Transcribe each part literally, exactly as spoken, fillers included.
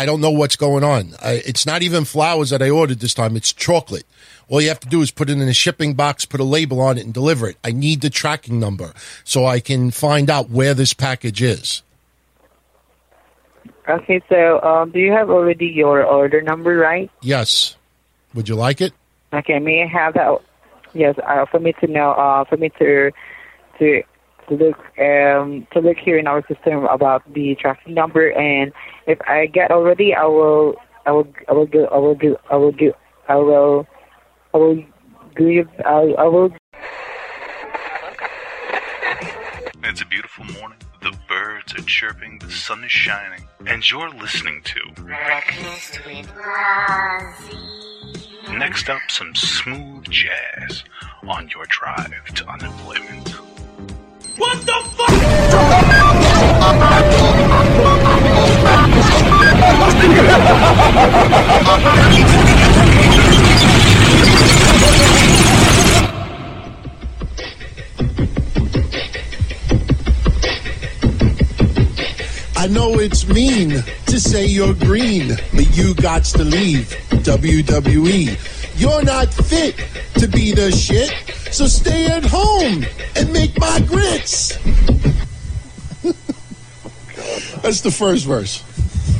I don't know what's going on. I, it's not even flowers that I ordered this time. It's chocolate. All you have to do is put it in a shipping box, put a label on it, and deliver it. I need the tracking number so I can find out where this package is. Okay, so um, do you have already your order number, right? Yes. Would you like it? Okay, may I have that? Yes, uh, for me to know, uh, for me to to to look um, to look here in our system about the tracking number, and if I get already, I will I will I will do I will do I will do I will. I will give, I, I will. It's a beautiful morning. The birds are chirping, the sun is shining, and you're listening to Breakfast with Blasi. Next up, some smooth jazz on your drive to unemployment. What the fuck? I know it's mean to say you're green, but you got to leave W W E. You're not fit to be the shit, so stay at home and make my grits. That's the first verse.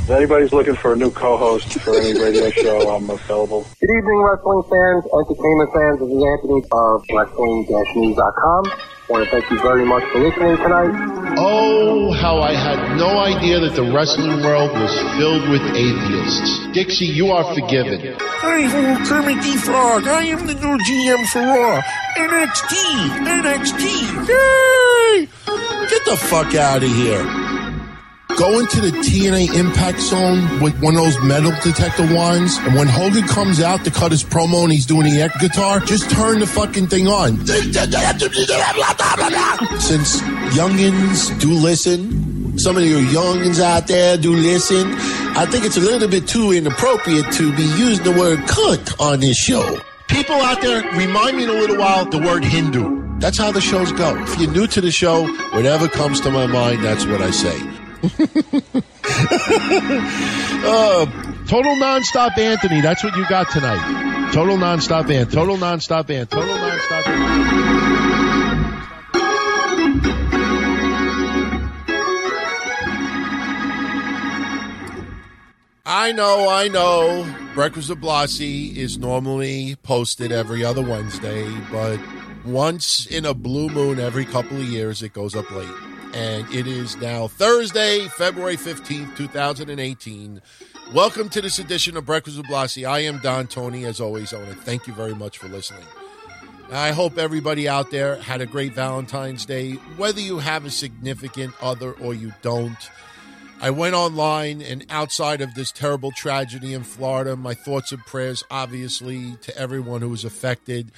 If anybody's looking for a new co-host for any radio show, I'm available. Good evening, wrestling fans, entertainment fans. This is Anthony of wrestling news dot com. I want to thank you very much for listening tonight. Oh, how I had no idea that the wrestling world was filled with atheists. Dixie, you are forgiven. Hi, hello, Kermit the Frog. I am the new G M for Raw. N X T, N X T, yay! Get the fuck out of here. Go into the T N A Impact Zone with one of those metal detector wands, and when Hogan comes out to cut his promo and he's doing the air guitar, just turn the fucking thing on. Since youngins do listen, some of you youngins out there do listen, I think it's a little bit too inappropriate to be using the word cunt on this show. People out there, remind me in a little while the word Hindu. That's how the shows go. If you're new to the show, whatever comes to my mind, that's what I say. uh, total nonstop Anthony. That's what you got tonight. Total nonstop Ant. Total nonstop Ant. Total nonstop Ant. I know, I know. Breakfast with Blasi is normally posted every other Wednesday, but once in a blue moon every couple of years, it goes up late. And it is now Thursday, February fifteenth, twenty eighteen. Welcome to this edition of Breakfast with Blasi. I am Don Tony. As always, I want to thank you very much for listening. I hope everybody out there had a great Valentine's Day, whether you have a significant other or you don't. I went online, and outside of this terrible tragedy in Florida, my thoughts and prayers, obviously, to everyone who was affected.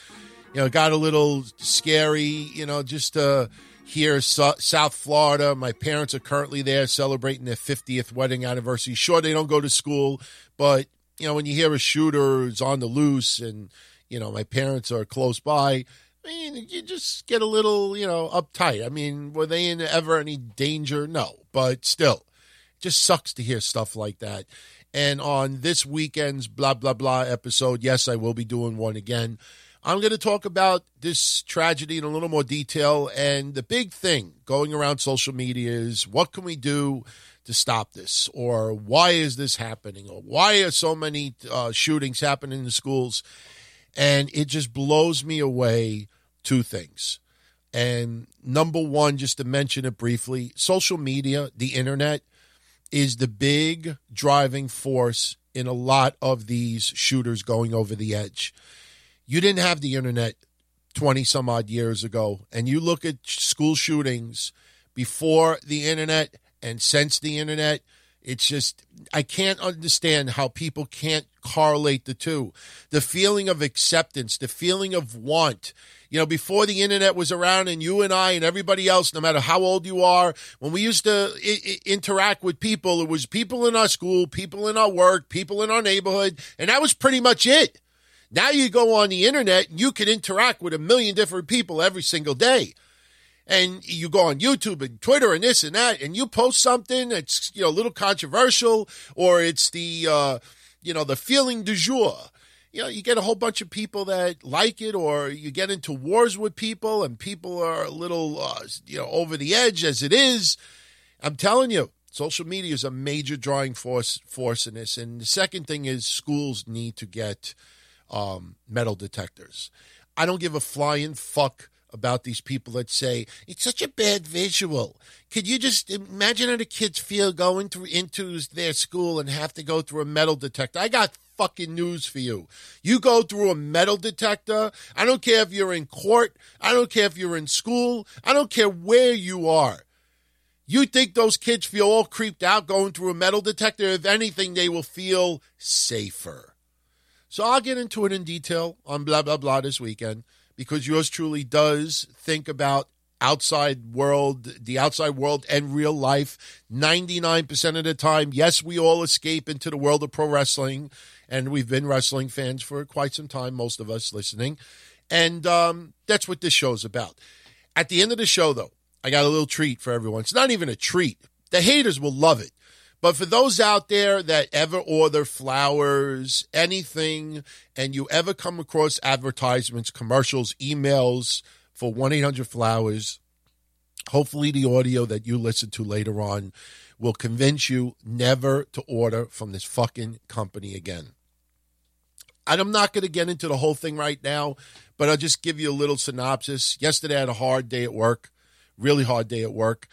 You know, it got a little scary, you know, just uh here, so, South Florida. My parents are currently there celebrating their fiftieth wedding anniversary. Sure, they don't go to school, but, you know, when you hear a shooter is on the loose and, you know, my parents are close by, I mean, you just get a little, you know, uptight. I mean, were they in ever any danger? No, but still, it just sucks to hear stuff like that. And on this weekend's blah, blah, blah episode, yes, I will be doing one again. I'm going to talk about this tragedy in a little more detail, and the big thing going around social media is what can we do to stop this, or why is this happening, or why are so many uh, shootings happening in the schools? And it just blows me away, two things. And number one, just to mention it briefly, social media, the internet, is the big driving force in a lot of these shooters going over the edge. You didn't have the internet twenty-some-odd years ago, and you look at school shootings before the internet and since the internet, it's just, I can't understand how people can't correlate the two. The feeling of acceptance, the feeling of want. You know, before the internet was around and you and I and everybody else, no matter how old you are, when we used to I- I interact with people, it was people in our school, people in our work, people in our neighborhood, and that was pretty much it. Now you go on the internet and you can interact with a million different people every single day. and you go on YouTube and Twitter and this and that, and you post something that's, you know, a little controversial, or it's the, uh, you know, the feeling du jour. You know, you get a whole bunch of people that like it, or you get into wars with people, and people are a little, uh, you know, over the edge as it is. I'm telling you, social media is a major drawing force, force in this. And the second thing is schools need to get um, metal detectors. I don't give a flying fuck about these people that say, it's such a bad visual. Could you just imagine how the kids feel going through into their school and have to go through a metal detector? I got fucking news for you. You go through a metal detector. I don't care if you're in court. I don't care if you're in school. I don't care where you are. You think those kids feel all creeped out going through a metal detector? If anything, they will feel safer. So I'll get into it in detail on Blah Blah Blah this weekend, because yours truly does think about outside world, the outside world and real life ninety-nine percent of the time. Yes, we all escape into the world of pro wrestling, and we've been wrestling fans for quite some time, most of us listening. And um, that's what this show's about. At the end of the show, though, I got a little treat for everyone. It's not even a treat. The haters will love it. But for those out there that ever order flowers, anything, and you ever come across advertisements, commercials, emails for one eight hundred flowers, hopefully the audio that you listen to later on will convince you never to order from this fucking company again. And I'm not going to get into the whole thing right now, but I'll just give you a little synopsis. Yesterday I had a hard day at work, really hard day at work.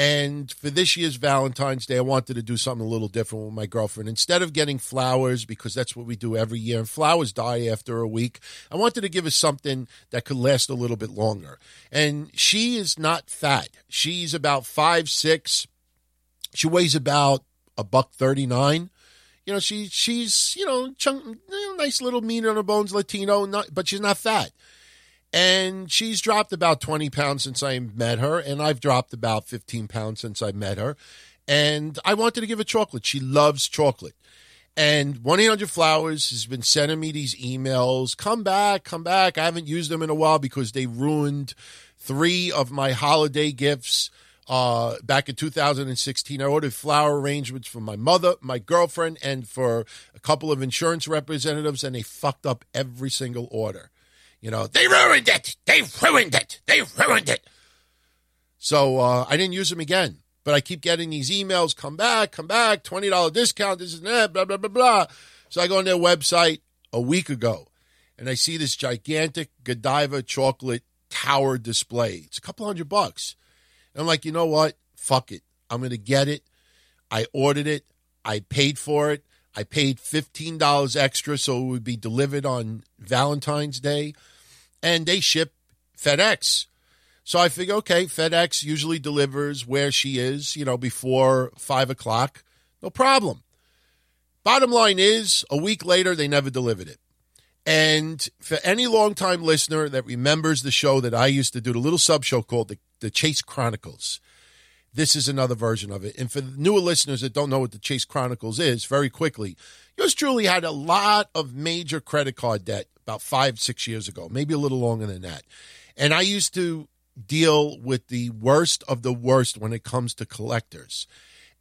And for this year's Valentine's Day, I wanted to do something a little different with my girlfriend. Instead of getting flowers, because that's what we do every year, and flowers die after a week, I wanted to give her something that could last a little bit longer. And she is not fat. She's about five six. She weighs about a buck thirty-nine. You know, she she's, you know, chunk, nice little meat on her bones, Latino, not, but she's not fat. And she's dropped about twenty pounds since I met her, and I've dropped about fifteen pounds since I met her. And I wanted to give her chocolate. She loves chocolate. And one eight hundred flowers has been sending me these emails. Come back, come back. I haven't used them in a while because they ruined three of my holiday gifts uh, back in two thousand sixteen. I ordered flower arrangements for my mother, my girlfriend, and for a couple of insurance representatives, and they fucked up every single order. You know, they ruined it. They ruined it. They ruined it. So uh, I didn't use them again. But I keep getting these emails, come back, come back, twenty dollars discount, this and that, blah, blah, blah, blah. So I go on their website a week ago, and I see this gigantic Godiva chocolate tower display. It's a couple hundred bucks. And I'm like, you know what? Fuck it. I'm going to get it. I ordered it. I paid for it. I paid fifteen dollars extra so it would be delivered on Valentine's Day, and they ship FedEx. So I figure, okay, FedEx usually delivers where she is, you know, before five o'clock. No problem. Bottom line is, a week later, they never delivered it. And for any longtime listener that remembers the show that I used to do, the little sub-show called The, the Chase Chronicles, this is another version of it. And for newer listeners that don't know what the Chase Chronicles is, very quickly, yours truly had a lot of major credit card debt about five, six years ago, maybe a little longer than that. And I used to deal with the worst of the worst when it comes to collectors.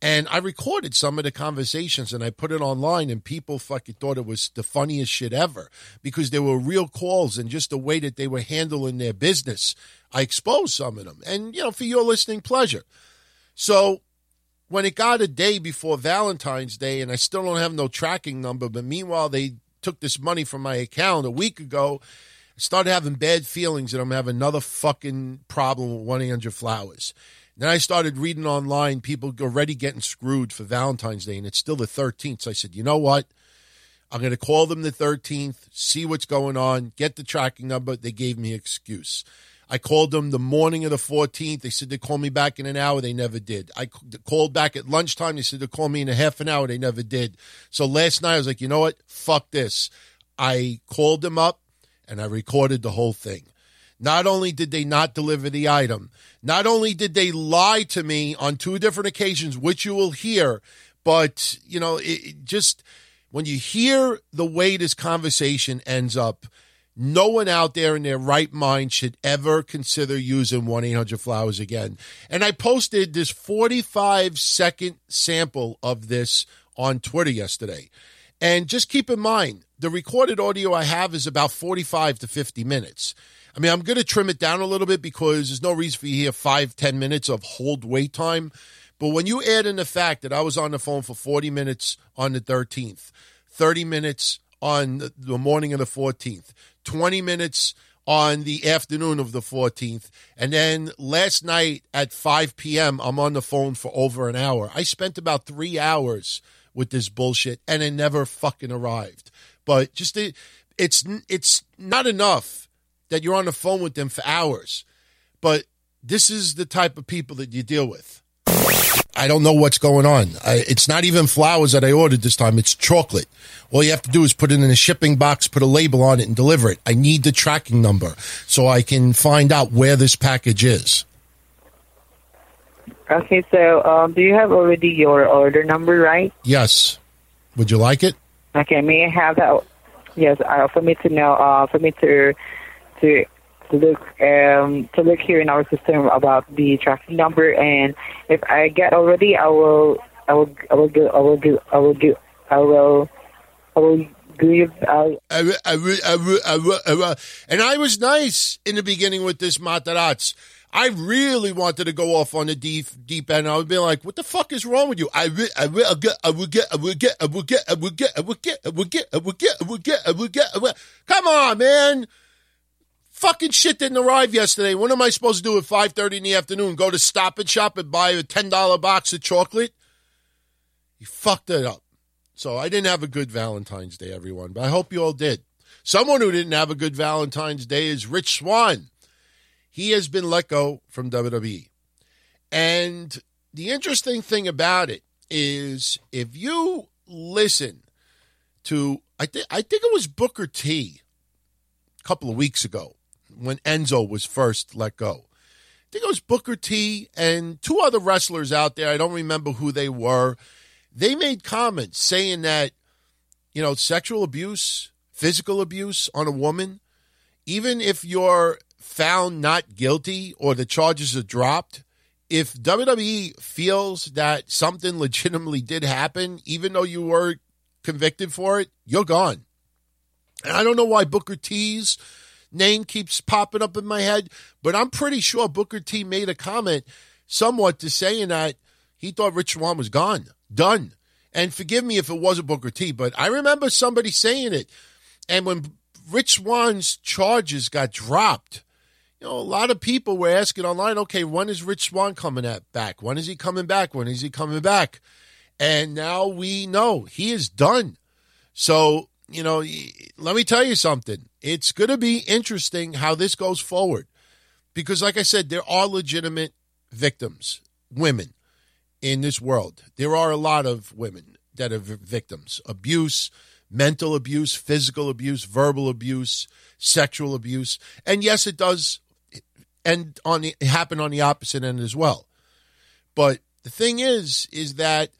And I recorded some of the conversations and I put it online, and people fucking thought it was the funniest shit ever because there were real calls and just the way that they were handling their business. I exposed some of them, and, you know, for your listening pleasure. So when it got a day before Valentine's Day, and I still don't have no tracking number, but meanwhile, they took this money from my account a week ago, I started having bad feelings that I'm having another fucking problem with one eight hundred flowers. Then I started reading online, people already getting screwed for Valentine's Day, and it's still the thirteenth. So I said, you know what? I'm going to call them the thirteenth, see what's going on, get the tracking number. They gave me an excuse. I called them the morning of the fourteenth. They said they'd call me back in an hour. They never did. I called back at lunchtime. They said they'd call me in a half an hour. They never did. So last night I was like, you know what? Fuck this. I called them up and I recorded the whole thing. Not only did they not deliver the item, not only did they lie to me on two different occasions, which you will hear, but, you know, it, it just when you hear the way this conversation ends up, No one out there in their right mind should ever consider using one eight hundred flowers again. And I posted this forty-five second sample of this on Twitter yesterday. And just keep in mind, the recorded audio I have is about forty-five to fifty minutes. I mean, I'm going to trim it down a little bit because there's no reason for you to hear five, ten minutes of hold wait time. But when you add in the fact that I was on the phone for forty minutes on the thirteenth, thirty minutes on the morning of the fourteenth, twenty minutes on the afternoon of the fourteenth, and then last night at five p.m., I'm on the phone for over an hour. I spent about three hours with this bullshit, and it never fucking arrived. But just the, it's it's not enough that you're on the phone with them for hours. But this is the type of people that you deal with. I don't know what's going on. I, it's not even flowers that I ordered this time. It's chocolate. All you have to do is put it in a shipping box, put a label on it, and deliver it. I need the tracking number so I can find out where this package is. Okay, so um, do you have already your order number, right? Yes. Would you like it? Okay, may I have that? Yes, uh, for me to know, uh, for me to to to look um, to look here in our system about the tracking number, and if I get already, I will, I will, I will do, I will do, I will do, I will, I will give. And I was nice in the beginning with this Matarazz. I really wanted to go off on the deep deep end. I would be like, "What the fuck is wrong with you?" I will, I will, I will get, I will get, I will get, I will get, I will get, I will get, I will get, I will get, I will get, I will get. Come on, man. Fucking shit didn't arrive yesterday. What am I supposed to do at five thirty in the afternoon? Go to Stop and Shop and buy a ten dollar box of chocolate? You fucked it up. So I didn't have a good Valentine's Day, everyone, but I hope you all did. Someone who didn't have a good Valentine's Day is Rich Swann. He has been let go from W W E. And the interesting thing about it is if you listen to, I, th- I think it was Booker T a couple of weeks ago, when Enzo was first let go. I think it was Booker T and two other wrestlers out there. I don't remember who they were. They made comments saying that, you know, sexual abuse, physical abuse on a woman, even if you're found not guilty or the charges are dropped, if W W E feels that something legitimately did happen, even though you were convicted for it, you're gone. And I don't know why Booker T's name keeps popping up in my head, but I'm pretty sure Booker T made a comment somewhat to saying that he thought Rich Swann was gone, done. And forgive me if it wasn't Booker T, but I remember somebody saying it. And when Rich Swann's charges got dropped, you know, a lot of people were asking online, okay, when is Rich Swann coming at back? When is he coming back? When is he coming back? And now we know he is done. So, you know, let me tell you something. It's going to be interesting how this goes forward because, like I said, there are legitimate victims, women in this world. There are a lot of women that are victims, abuse, mental abuse, physical abuse, verbal abuse, sexual abuse. And, yes, it does end on the, happen on the opposite end as well. But the thing is, is that,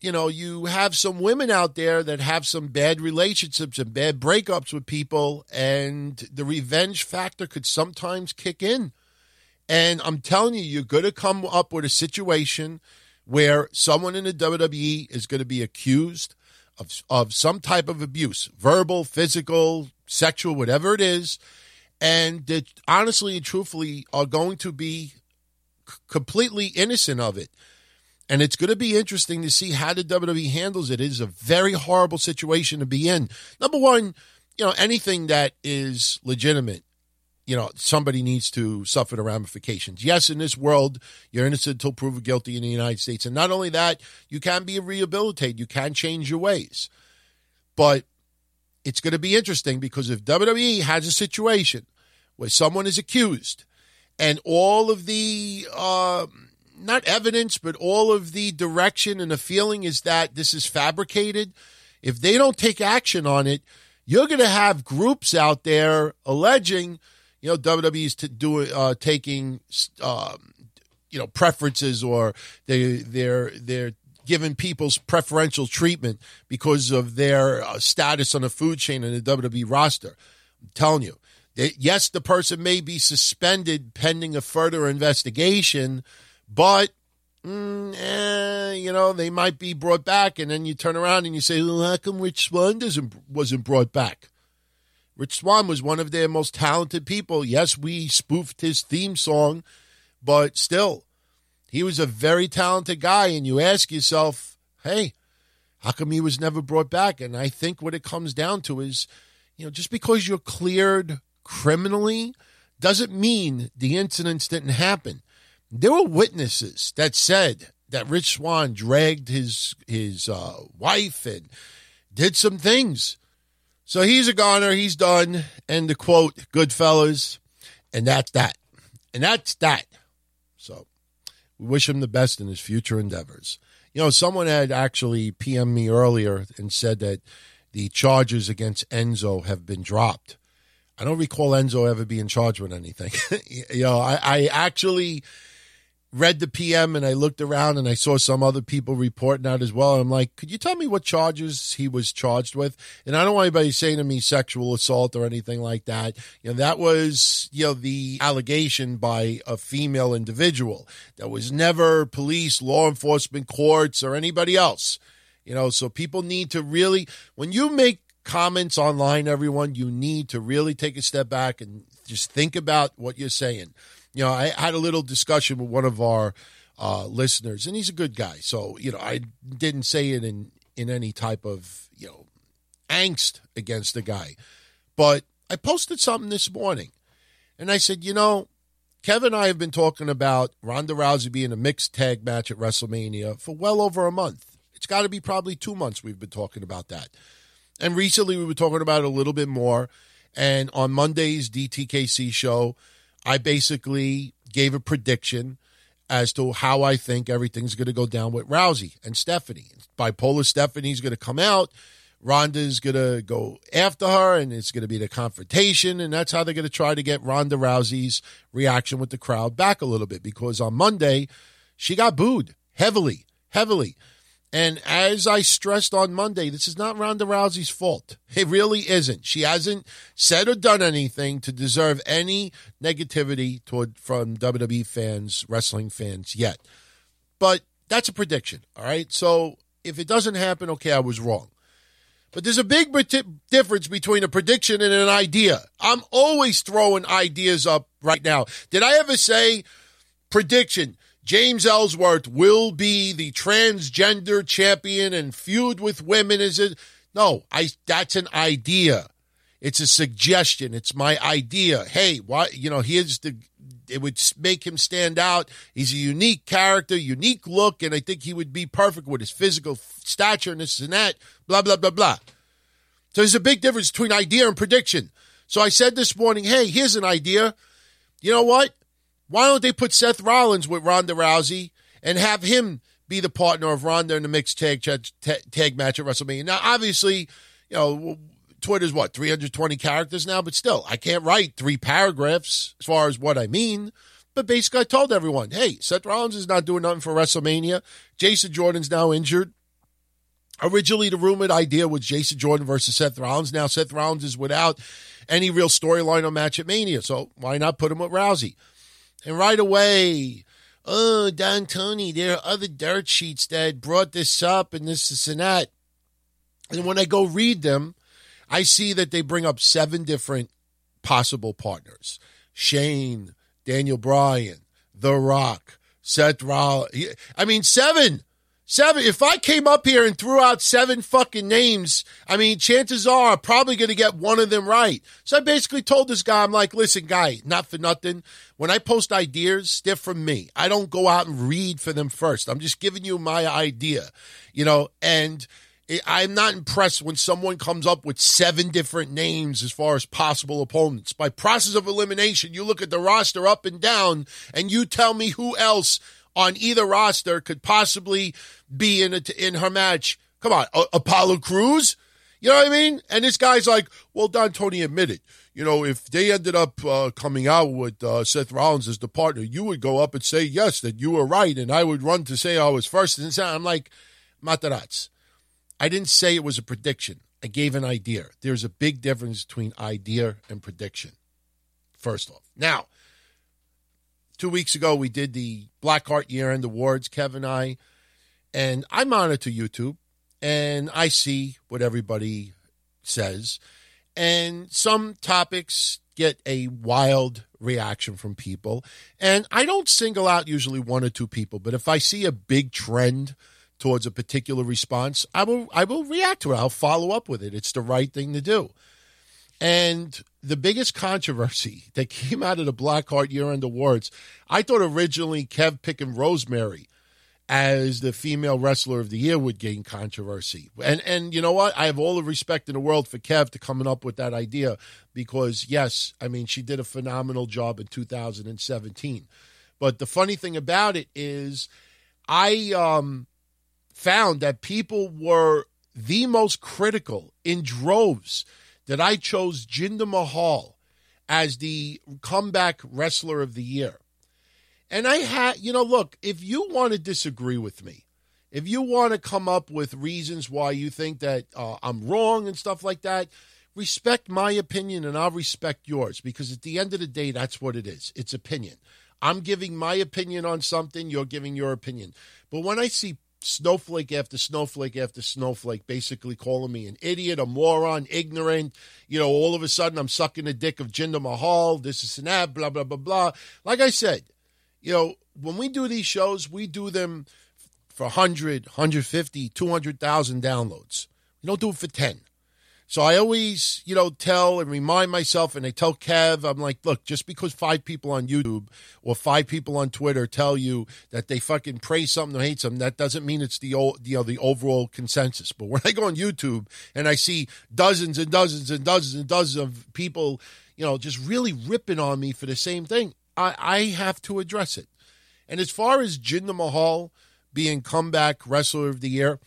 you know, you have some women out there that have some bad relationships and bad breakups with people, and the revenge factor could sometimes kick in. And I'm telling you, you're going to come up with a situation where someone in the W W E is going to be accused of of some type of abuse, verbal, physical, sexual, whatever it is, and that honestly and truthfully are going to be c- completely innocent of it. And it's going to be interesting to see how the W W E handles it. It is a very horrible situation to be in. Number one, you know, anything that is legitimate, you know, somebody needs to suffer the ramifications. Yes, in this world, you're innocent until proven guilty in the United States. And not only that, you can be rehabilitated. You can change your ways. But it's going to be interesting because if W W E has a situation where someone is accused and all of the, uh, not evidence, but all of the direction and the feeling is that this is fabricated, if they don't take action on it, you're going to have groups out there alleging, you know, W W E is to do, uh, taking, um, you know, preferences, or they, they're they're giving people's preferential treatment because of their uh, status on the food chain and the W W E roster. I'm telling you. Yes, the person may be suspended pending a further investigation, but, mm, eh, you know, they might be brought back. And then you turn around and you say, well, how come Rich Swann doesn't, wasn't brought back? Rich Swann was one of their most talented people. Yes, we spoofed his theme song, but still, he was a very talented guy. And you ask yourself, hey, how come he was never brought back? And I think what it comes down to is, you know, just because you're cleared criminally doesn't mean the incidents didn't happen. There were witnesses that said that Rich Swann dragged his his uh, wife and did some things. So he's a goner. He's done. And to quote Goodfellas, and that's that. And that's that. So we wish him the best in his future endeavors. You know, someone had actually P M'd me earlier and said that the charges against Enzo have been dropped. I don't recall Enzo ever being charged with anything. You know, I, I actually read the P M and I looked around and I saw some other people reporting out as well. And I'm like, could you tell me what charges he was charged with? And I don't want anybody saying to me sexual assault or anything like that. You know, that was, you know, the allegation by a female individual. That was never police, law enforcement, courts, or anybody else. You know, so people need to really, when you make comments online, everyone, you need to really take a step back and just think about what you're saying. You know, I had a little discussion with one of our uh, listeners, and he's a good guy. So, you know, I didn't say it in, in any type of, you know, angst against the guy. But I posted something this morning, and I said, you know, Kevin and I have been talking about Ronda Rousey being a mixed tag match at WrestleMania for well over a month. It's got to be probably two months we've been talking about that. And recently we were talking about it a little bit more. And on Monday's D T K C show, I basically gave a prediction as to how I think everything's going to go down with Rousey and Stephanie. Bipolar Stephanie's going to come out. Ronda's going to go after her, and it's going to be the confrontation. And that's how they're going to try to get Ronda Rousey's reaction with the crowd back a little bit. Because on Monday, she got booed heavily, heavily. And as I stressed on Monday, this is not Ronda Rousey's fault. It really isn't. She hasn't said or done anything to deserve any negativity toward from W W E fans, wrestling fans yet. But that's a prediction, all right? So if it doesn't happen, okay, I was wrong. But there's a big difference between a prediction and an idea. I'm always throwing ideas up right now. Did I ever say prediction? James Ellsworth will be the transgender champion and feud with women. Is it? No, I, that's an idea. It's a suggestion. It's my idea. Hey, why, you know, here's the, it would make him stand out. He's a unique character, unique look, and I think he would be perfect with his physical stature and this and that, blah, blah, blah, blah. So there's a big difference between idea and prediction. So I said this morning, hey, here's an idea. You know what? Why don't they put Seth Rollins with Ronda Rousey and have him be the partner of Ronda in the mixed tag tag, tag match at WrestleMania? Now, obviously, you know, Twitter's what, three hundred twenty characters now, but still, I can't write three paragraphs as far as what I mean. But basically, I told everyone, hey, Seth Rollins is not doing nothing for WrestleMania. Jason Jordan's now injured. Originally, the rumored idea was Jason Jordan versus Seth Rollins. Now, Seth Rollins is without any real storyline or match at Mania, so why not put him with Rousey? And right away, oh, Don Tony, there are other dirt sheets that brought this up and this, this, and that. And when I go read them, I see that they bring up seven different possible partners. Shane, Daniel Bryan, The Rock, Seth Rollins. I mean, seven. Seven. If I came up here and threw out seven fucking names, I mean, chances are I'm probably going to get one of them right. So I basically told this guy, I'm like, listen, guy, not for nothing. When I post ideas, they're from me. I don't go out and read for them first. I'm just giving you my idea, you know, and I'm not impressed when someone comes up with seven different names as far as possible opponents. By process of elimination, you look at the roster up and down, and you tell me who else on either roster could possibly be in a, in her match. Come on, a- Apollo Crews? You know what I mean? And this guy's like, well, Don Tony admitted, you know, if they ended up uh, coming out with uh, Seth Rollins as the partner, you would go up and say, yes, that you were right, and I would run to say I was first. And I'm like, Matarats, I didn't say it was a prediction. I gave an idea. There's a big difference between idea and prediction, first off. Now, two weeks ago, we did the Blackheart Year-End Awards, Kevin and I, and I monitor YouTube, and I see what everybody says, and some topics get a wild reaction from people, and I don't single out usually one or two people, but if I see a big trend towards a particular response, I will I will react to it. I'll follow up with it. It's the right thing to do. And the biggest controversy that came out of the Blackheart Year-End Awards, I thought originally Kev picking Rosemary as the female wrestler of the year would gain controversy. And and you know what? I have all the respect in the world for Kev to coming up with that idea because, yes, I mean, she did a phenomenal job in two thousand seventeen. But the funny thing about it is I um, found that people were the most critical in droves that I chose Jinder Mahal as the comeback wrestler of the year. And I had, you know, look, if you want to disagree with me, if you want to come up with reasons why you think that uh, I'm wrong and stuff like that, respect my opinion and I'll respect yours because at the end of the day, that's what it is. It's opinion. I'm giving my opinion on something, you're giving your opinion. But when I see snowflake after snowflake after snowflake basically calling me an idiot, a moron, ignorant, you know, all of a sudden I'm sucking the dick of Jinder Mahal, this is an ad, blah, blah, blah, blah. Like I said, you know, when we do these shows, we do them for one hundred, one fifty, two hundred thousand downloads. We don't do it for ten. So I always, you know, tell and remind myself, and I tell Kev, I'm like, look, just because five people on YouTube or five people on Twitter tell you that they fucking praise something or hate something, that doesn't mean it's the old, you know, the overall consensus. But when I go on YouTube and I see dozens and dozens and dozens and dozens of people, you know, just really ripping on me for the same thing, I, I have to address it. And as far as Jinder Mahal being comeback wrestler of the year,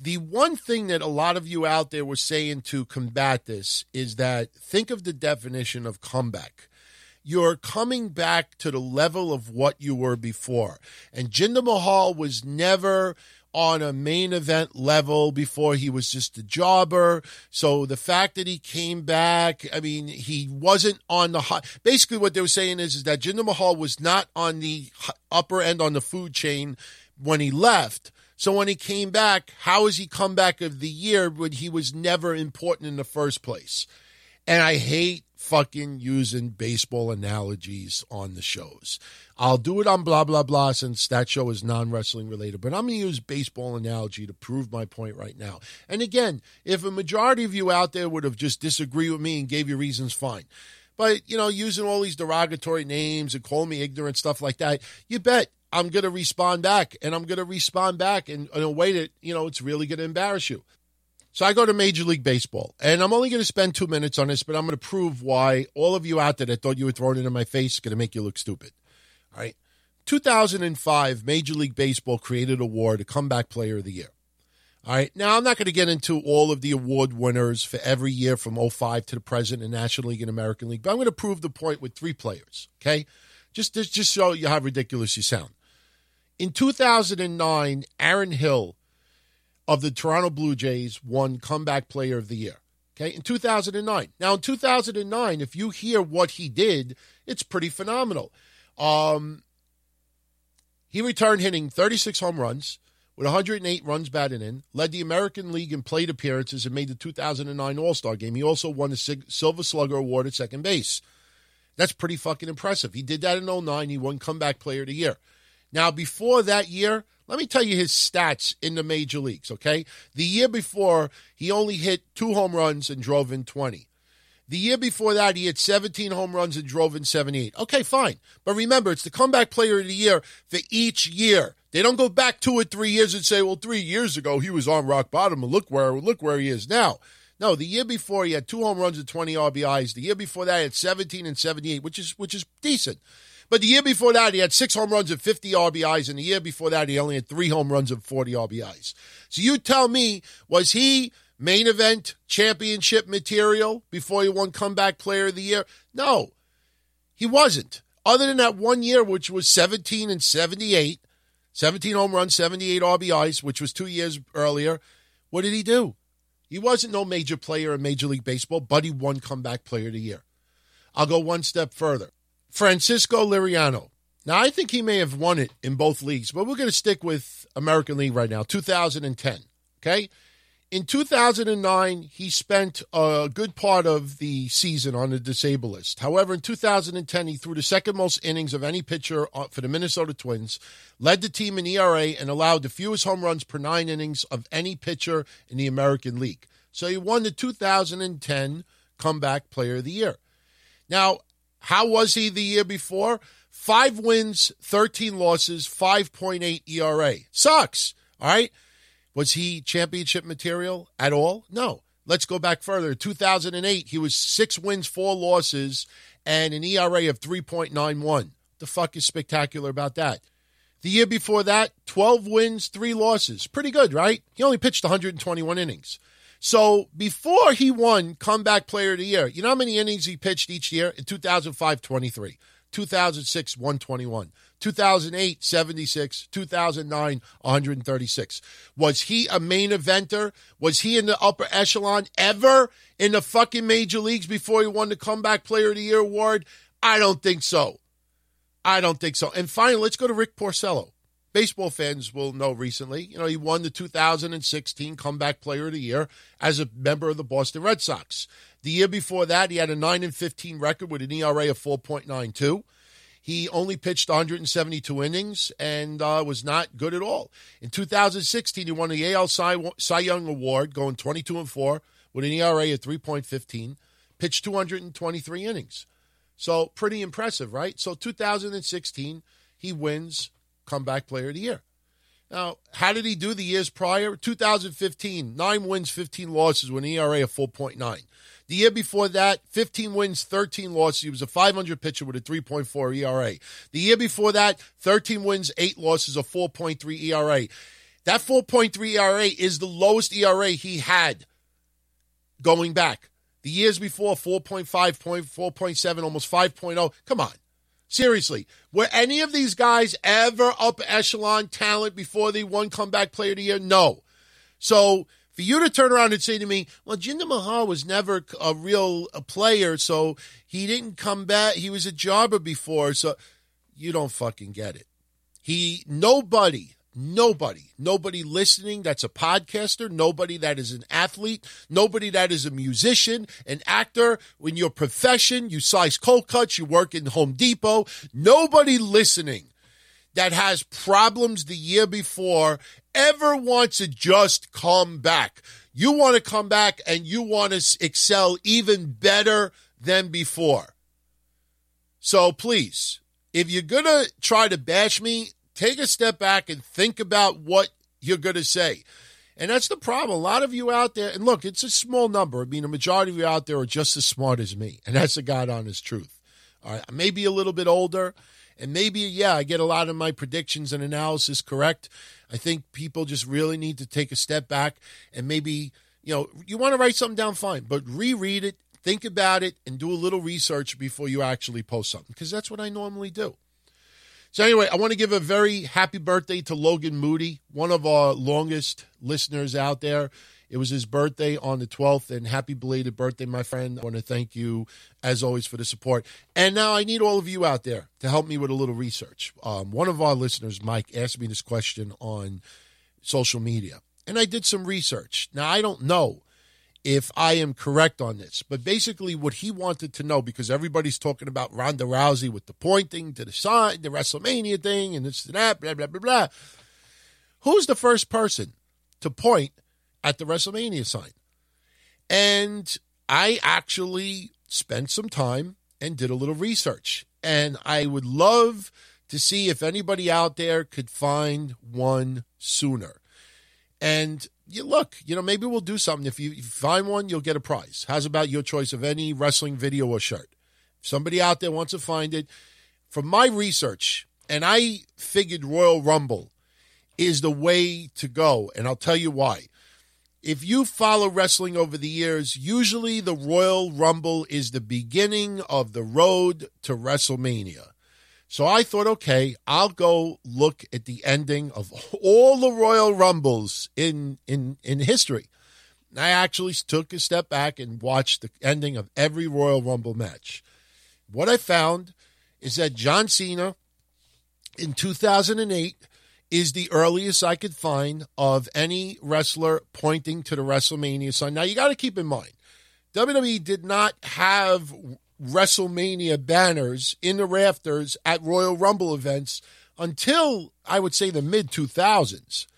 the one thing that a lot of you out there were saying to combat this is that think of the definition of comeback. You're coming back to the level of what you were before. And Jinder Mahal was never on a main event level before. He was just a jobber. So the fact that he came back, I mean, he wasn't on the hot. Basically what they were saying is, is that Jinder Mahal was not on the upper end on the food chain when he left. So when he came back, how is he comeback of the year when he was never important in the first place? And I hate fucking using baseball analogies on the shows. I'll do it on blah, blah, blah, since that show is non-wrestling related, but I'm going to use baseball analogy to prove my point right now. And again, if a majority of you out there would have just disagreed with me and gave you reasons, fine. But, you know, using all these derogatory names and calling me ignorant, stuff like that, you bet I'm going to respond back, and I'm going to respond back in, in a way that, you know, it's really going to embarrass you. So I go to Major League Baseball, and I'm only going to spend two minutes on this, but I'm going to prove why all of you out there that thought you were throwing it in my face is going to make you look stupid. All right. two thousand five, Major League Baseball created an award, a comeback player of the year. All right. Now, I'm not going to get into all of the award winners for every year from oh five to the present in National League and American League, but I'm going to prove the point with three players, okay? Just to just show you how ridiculous you sound. In two thousand nine, Aaron Hill of the Toronto Blue Jays won Comeback Player of the Year, okay, in two thousand nine. Now, in two thousand nine, if you hear what he did, it's pretty phenomenal. Um, he returned hitting thirty-six home runs with one hundred eight runs batted in, led the American League in plate appearances, and made the two thousand nine All-Star Game. He also won the Sig- Silver Slugger Award at second base. That's pretty fucking impressive. He did that in oh nine. He won Comeback Player of the Year. Now, before that year, let me tell you his stats in the major leagues, okay? The year before, he only hit two home runs and drove in twenty. The year before that, he hit seventeen home runs and drove in seventy-eight. Okay, fine. But remember, it's the comeback player of the year for each year. They don't go back two or three years and say, well, three years ago, he was on rock bottom, and look where, look where he is now. No, the year before, he had two home runs and twenty R B Is. The year before that, he had seventeen and seventy-eight, which is which is decent. But the year before that, he had six home runs and fifty R B Is, and the year before that, he only had three home runs and forty R B Is. So you tell me, was he main event championship material before he won Comeback Player of the Year? No, he wasn't. Other than that one year, which was seventeen and seventy-eight, seventeen home runs, seventy-eight R B Is, which was two years earlier, What did he do? He wasn't no major player in Major League Baseball, but he won Comeback Player of the Year. I'll go one step further. Francisco Liriano. Now, I think he may have won it in both leagues, but we're going to stick with American League right now, two thousand ten, okay? In two thousand nine, he spent a good part of the season on the disabled list. However, in two thousand ten, he threw the second most innings of any pitcher for the Minnesota Twins, led the team in E R A, and allowed the fewest home runs per nine innings of any pitcher in the American League. So he won the two thousand ten Comeback Player of the Year. Now, how was he the year before? Five wins, thirteen losses, five point eight E R A. Sucks, all right? Was he championship material at all? No. Let's go back further. two thousand eight, he was six wins, four losses, and an E R A of three point nine one. The fuck is spectacular about that? The year before that, twelve wins, three losses. Pretty good, right? He only pitched one hundred twenty-one innings. So before he won Comeback Player of the Year, you know how many innings he pitched each year? In two thousand five, twenty-three. two thousand six, one hundred twenty-one, two thousand eight, seventy-six, two thousand nine, one hundred thirty-six. Was he a main eventer? Was he in the upper echelon ever in the fucking major leagues before he won the Comeback Player of the Year award? I don't think so. I don't think so. And finally, let's go to Rick Porcello. Baseball fans will know recently, you know, he won the two thousand sixteen Comeback Player of the Year as a member of the Boston Red Sox. The year before that, he had a nine and fifteen record with an E R A of four point nine two. He only pitched one hundred seventy-two innings and uh, was not good at all. In two thousand sixteen, he won the A L Cy, Cy Young Award, going twenty-two and four with an E R A of three point one five, pitched two hundred twenty-three innings. So pretty impressive, right? So two thousand sixteen, he wins Comeback Player of the Year. Now, how did he do the years prior? two thousand fifteen, nine wins, fifteen losses with an E R A of four point nine. The year before that, fifteen wins, thirteen losses. He was a five hundred pitcher with a three point four E R A. The year before that, thirteen wins, eight losses, a four point three E R A. That four point three E R A is the lowest E R A he had going back. The years before, four point five, four point seven, almost five point oh. Come on. Seriously, were any of these guys ever up echelon talent before they won Comeback Player of the Year? No. So for you to turn around and say to me, well, Jinder Mahal was never a real a player, so he didn't come back. He was a jobber before, so you don't fucking get it. He, nobody, nobody, nobody listening that's a podcaster, nobody that is an athlete, nobody that is a musician, an actor, in your profession, you size cold cuts, you work in Home Depot, nobody listening that has problems the year before ever wants to just come back. You want to come back and you want to excel even better than before. So please, if you're going to try to bash me, take a step back and think about what you're going to say. And that's the problem. A lot of you out there, and look, it's a small number. I mean, the majority of you out there are just as smart as me, and that's the God-honest truth. All right, maybe a little bit older, and maybe, yeah, I get a lot of my predictions and analysis correct. I think people just really need to take a step back and maybe, you know, you want to write something down, fine, but reread it, think about it, and do a little research before you actually post something, because that's what I normally do. So anyway, I want to give a very happy birthday to Logan Moody, one of our longest listeners out there. It was his birthday on the twelfth, and happy belated birthday, my friend. I want to thank you, as always, for the support. And now I need all of you out there to help me with a little research. Um, one of our listeners, Mike, asked me this question on social media, and I did some research. Now, I don't know if I am correct on this, but basically what he wanted to know, because everybody's talking about Ronda Rousey with the pointing to the side, the WrestleMania thing, and this and that, blah, blah, blah, blah. Who's the first person to point at the WrestleMania sign? And I actually spent some time and did a little research. And I would love to see if anybody out there could find one sooner. And you look, you know, maybe we'll do something. If you, if you find one, you'll get a prize. How's about your choice of any wrestling video or shirt? If somebody out there wants to find it, from my research, and I figured Royal Rumble is the way to go, and I'll tell you why. If you follow wrestling over the years, usually the Royal Rumble is the beginning of the road to WrestleMania. So I thought, okay, I'll go look at the ending of all the Royal Rumbles in in, in history. And I actually took a step back and watched the ending of every Royal Rumble match. What I found is that John Cena in two thousand eight is the earliest I could find of any wrestler pointing to the WrestleMania sign. Now, you got to keep in mind, W W E did not have WrestleMania banners in the rafters at Royal Rumble events until, I would say, the mid two thousands.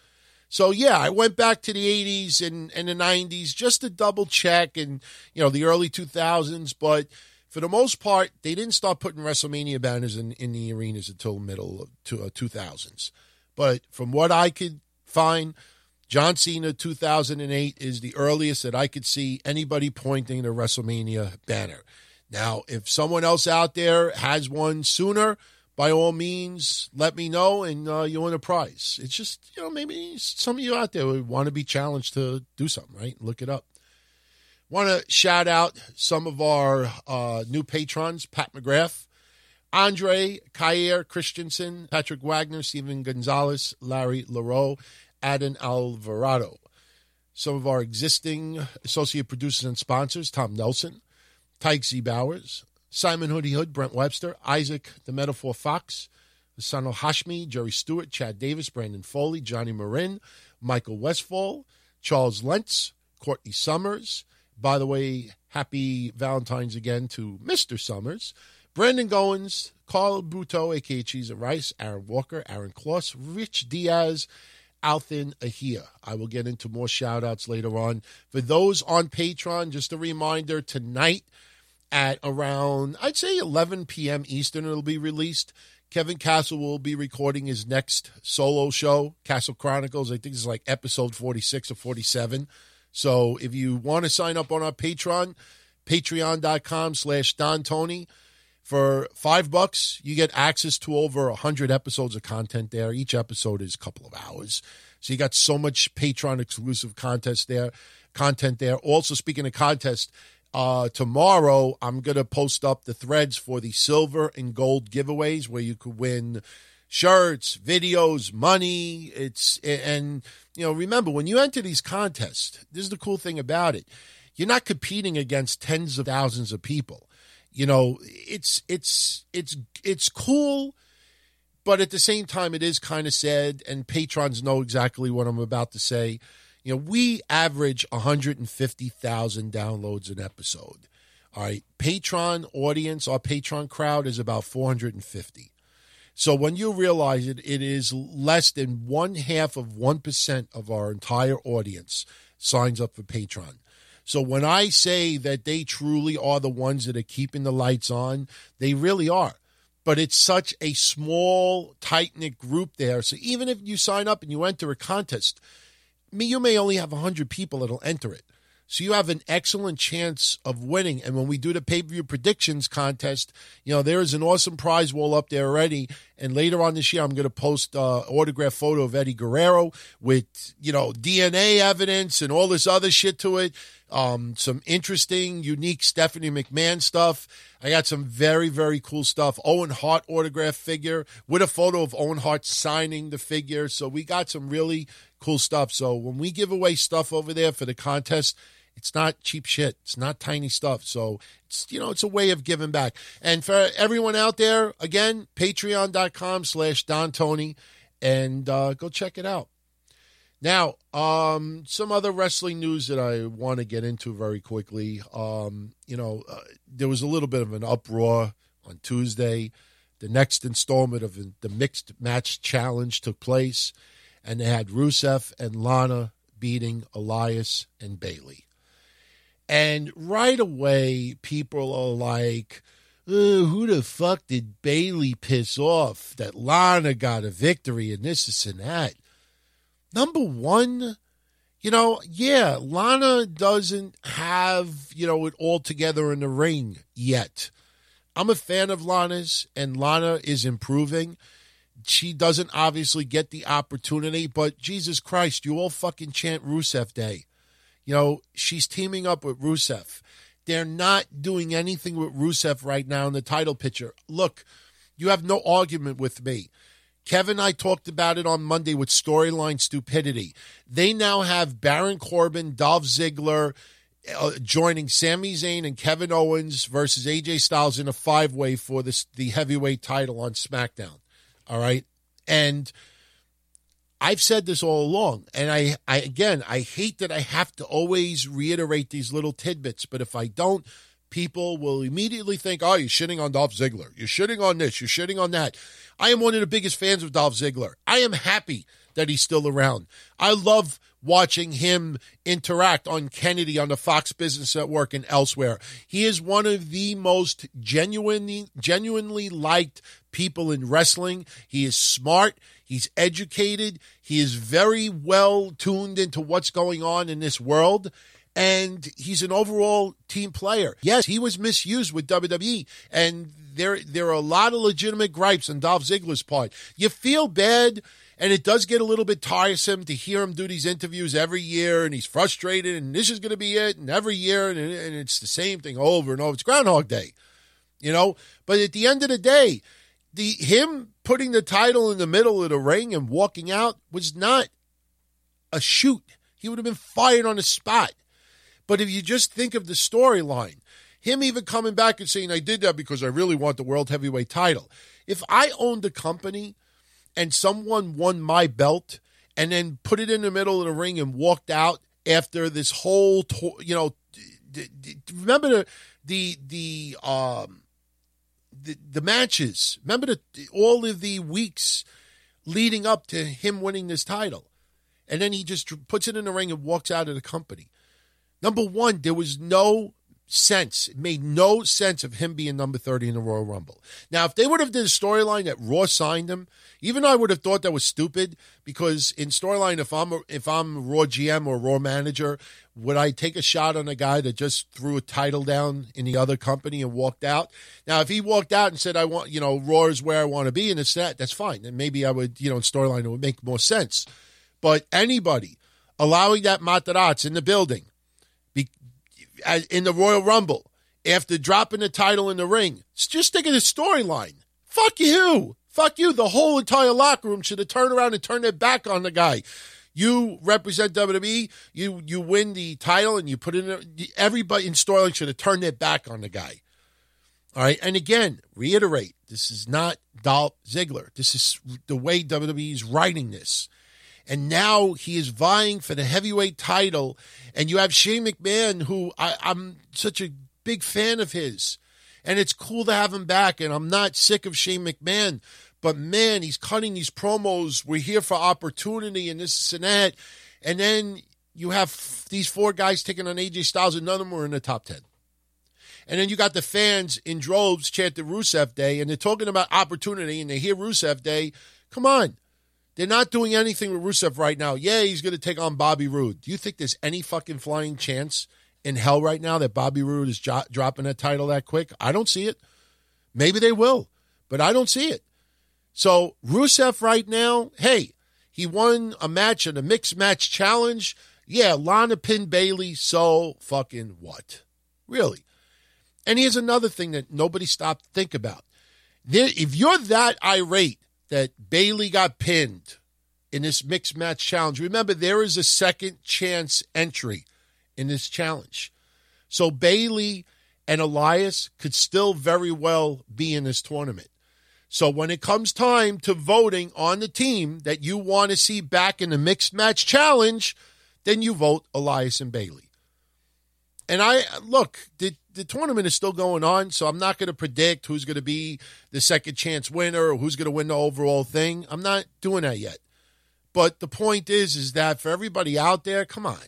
So, yeah, I went back to the eighties and, and the nineties just to double check and, you know, the early two thousands. But for the most part, they didn't start putting WrestleMania banners in, in the arenas until middle of two, uh, two thousands. But from what I could find, John Cena two thousand eight is the earliest that I could see anybody pointing to WrestleMania banner. Now, if someone else out there has one sooner, by all means, let me know, and uh, you'll win a prize. It's just, you know, maybe some of you out there would want to be challenged to do something, right? Look it up. Want to shout out some of our uh, new patrons, Pat McGrath, Andre, Kair Christensen, Patrick Wagner, Steven Gonzalez, Larry LaRoe, Adam Alvarado. Some of our existing associate producers and sponsors, Tom Nelson, Tyke Z. Bowers, Simon Hoodie Hood, Brent Webster, Isaac the Metaphor Fox, Hassan Hashmi, Jerry Stewart, Chad Davis, Brandon Foley, Johnny Marin, Michael Westfall, Charles Lentz, Courtney Summers. By the way, happy Valentine's again to Mister Summers. Brandon Goins, Carl Bruto, a k a. Cheese and Rice, Aaron Walker, Aaron Kloss, Rich Diaz, Althin Ahia. I will get into more shout-outs later on. For those on Patreon, just a reminder, tonight at around, I'd say eleven p.m. Eastern, it'll be released. Kevin Castle will be recording his next solo show, Castle Chronicles. I think it's like episode forty-six or forty-seven. So if you want to sign up on our Patreon, patreon.com slash Don Tony. For five bucks, you get access to over one hundred episodes of content there. Each episode is a couple of hours. So you got so much Patreon-exclusive contest there, content there. Also, speaking of contest, uh, tomorrow I'm going to post up the threads for the silver and gold giveaways where you could win shirts, videos, money. It's and, you know, remember, when you enter these contests, this is the cool thing about it. You're not competing against tens of thousands of people. You know, it's it's it's it's cool, but at the same time, it is kind of sad, and patrons know exactly what I'm about to say. You know, we average one hundred fifty thousand downloads an episode, all right? Patreon audience, our Patreon crowd is about four hundred fifty. So when you realize it, it is less than one half of one percent of our entire audience signs up for Patreon. So when I say that they truly are the ones that are keeping the lights on, they really are. But it's such a small, tight-knit group there. So even if you sign up and you enter a contest, I mean, you may only have one hundred people that will enter it. So you have an excellent chance of winning. And when we do the pay-per-view predictions contest, you know, there is an awesome prize wall up there already. And later on this year, I'm going to post an uh, autographed photo of Eddie Guerrero with, you know, D N A evidence and all this other shit to it. Um, some interesting, unique Stephanie McMahon stuff. I got some very, very cool stuff. Owen Hart autograph figure with a photo of Owen Hart signing the figure. So we got some really cool stuff. So when we give away stuff over there for the contest, it's not cheap shit. It's not tiny stuff. So it's, you know, it's a way of giving back. And for everyone out there, again, patreon.com slash Don Tony and uh, go check it out. Now, um, some other wrestling news that I want to get into very quickly. Um, you know, uh, there was a little bit of an uproar on Tuesday. The next installment of the Mixed Match Challenge took place, and they had Rusev and Lana beating Elias and Bayley. And right away, people are like, Uh, who the fuck did Bayley piss off that Lana got a victory and this, this, and that? Number one, you know, yeah, Lana doesn't have, you know, it all together in the ring yet. I'm a fan of Lana's, and Lana is improving. She doesn't obviously get the opportunity, but Jesus Christ, you all fucking chant Rusev Day. You know, she's teaming up with Rusev. They're not doing anything with Rusev right now in the title picture. Look, You have no argument with me. Kevin and I talked about it on Monday with storyline stupidity. They now have Baron Corbin, Dolph Ziggler, uh, joining Sami Zayn and Kevin Owens versus A J Styles in a five-way for this, the heavyweight title on SmackDown. All right? And I've said this all along, and I, I again, I hate that I have to always reiterate these little tidbits, but if I don't, people will immediately think, oh, you're shitting on Dolph Ziggler. You're shitting on this. You're shitting on that. I am one of the biggest fans of Dolph Ziggler. I am happy that he's still around. I love watching him interact on Kennedy, on the Fox Business Network, and elsewhere. He is one of the most genuinely, genuinely liked people in wrestling. He is smart. He's educated. He is very well tuned into what's going on in this world. And he's an overall team player. Yes, he was misused with W W E, and there there are a lot of legitimate gripes on Dolph Ziggler's part. You feel bad, and it does get a little bit tiresome to hear him do these interviews every year, and he's frustrated, and this is going to be it, and every year, and, and it's the same thing over and over. It's Groundhog Day, you know? But at the end of the day, the him putting the title in the middle of the ring and walking out was not a shoot. He would have been fired on the spot. But if you just think of the storyline, him even coming back and saying, I did that because I really want the World Heavyweight title. If I owned a company and someone won my belt and then put it in the middle of the ring and walked out after this whole, you know, remember the the the um, the, the matches, remember the, all of the weeks leading up to him winning this title. And then he just puts it in the ring and walks out of the company. Number one, there was no sense. It made no sense of him being number thirty in the Royal Rumble. Now, if they would have did a storyline that Raw signed him, even I would have thought that was stupid, because in storyline, if I'm a, if I'm a Raw G M or Raw manager, would I take a shot on a guy that just threw a title down in the other company and walked out? Now, if he walked out and said, I want, you know, Raw is where I want to be and it's that, that's fine. And maybe I would, you know, in storyline, it would make more sense. But anybody allowing that Materazzi in the building, in the Royal Rumble, after dropping the title in the ring, just think of the storyline. Fuck you. Fuck you. The whole entire locker room should have turned around and turned their back on the guy. You represent W W E. You you win the title and you put in a, everybody in storyline should have turned their back on the guy. All right. And again, reiterate, this is not Dolph Ziggler. This is the way W W E is writing this. And now he is vying for the heavyweight title. And you have Shane McMahon, who I, I'm such a big fan of his. And it's cool to have him back. And I'm not sick of Shane McMahon. But, man, he's cutting these promos. We're here for opportunity and this and that. And then you have f- these four guys taking on A J Styles, and none of them were in the top ten. And then you got the fans in droves chanting Rusev Day. And they're talking about opportunity, and they hear Rusev Day. Come on. They're not doing anything with Rusev right now. Yeah, he's going to take on Bobby Roode. Do you think there's any fucking flying chance in hell right now that Bobby Roode is jo- dropping that title that quick? I don't see it. Maybe they will, but I don't see it. So Rusev right now, hey, he won a match in a Mixed Match Challenge. Yeah, Lana pinned Bayley, so fucking what? Really? And here's another thing that nobody stopped to think about. There, if you're that irate that Bayley got pinned in this Mixed Match Challenge. Remember, there is a second chance entry in this challenge. So Bayley and Elias could still very well be in this tournament. So when it comes time to voting on the team that you want to see back in the Mixed Match Challenge, then you vote Elias and Bayley. And I, look, the, the tournament is still going on, so I'm not going to predict who's going to be the second chance winner or who's going to win the overall thing. I'm not doing that yet. But the point is, is that for everybody out there, come on.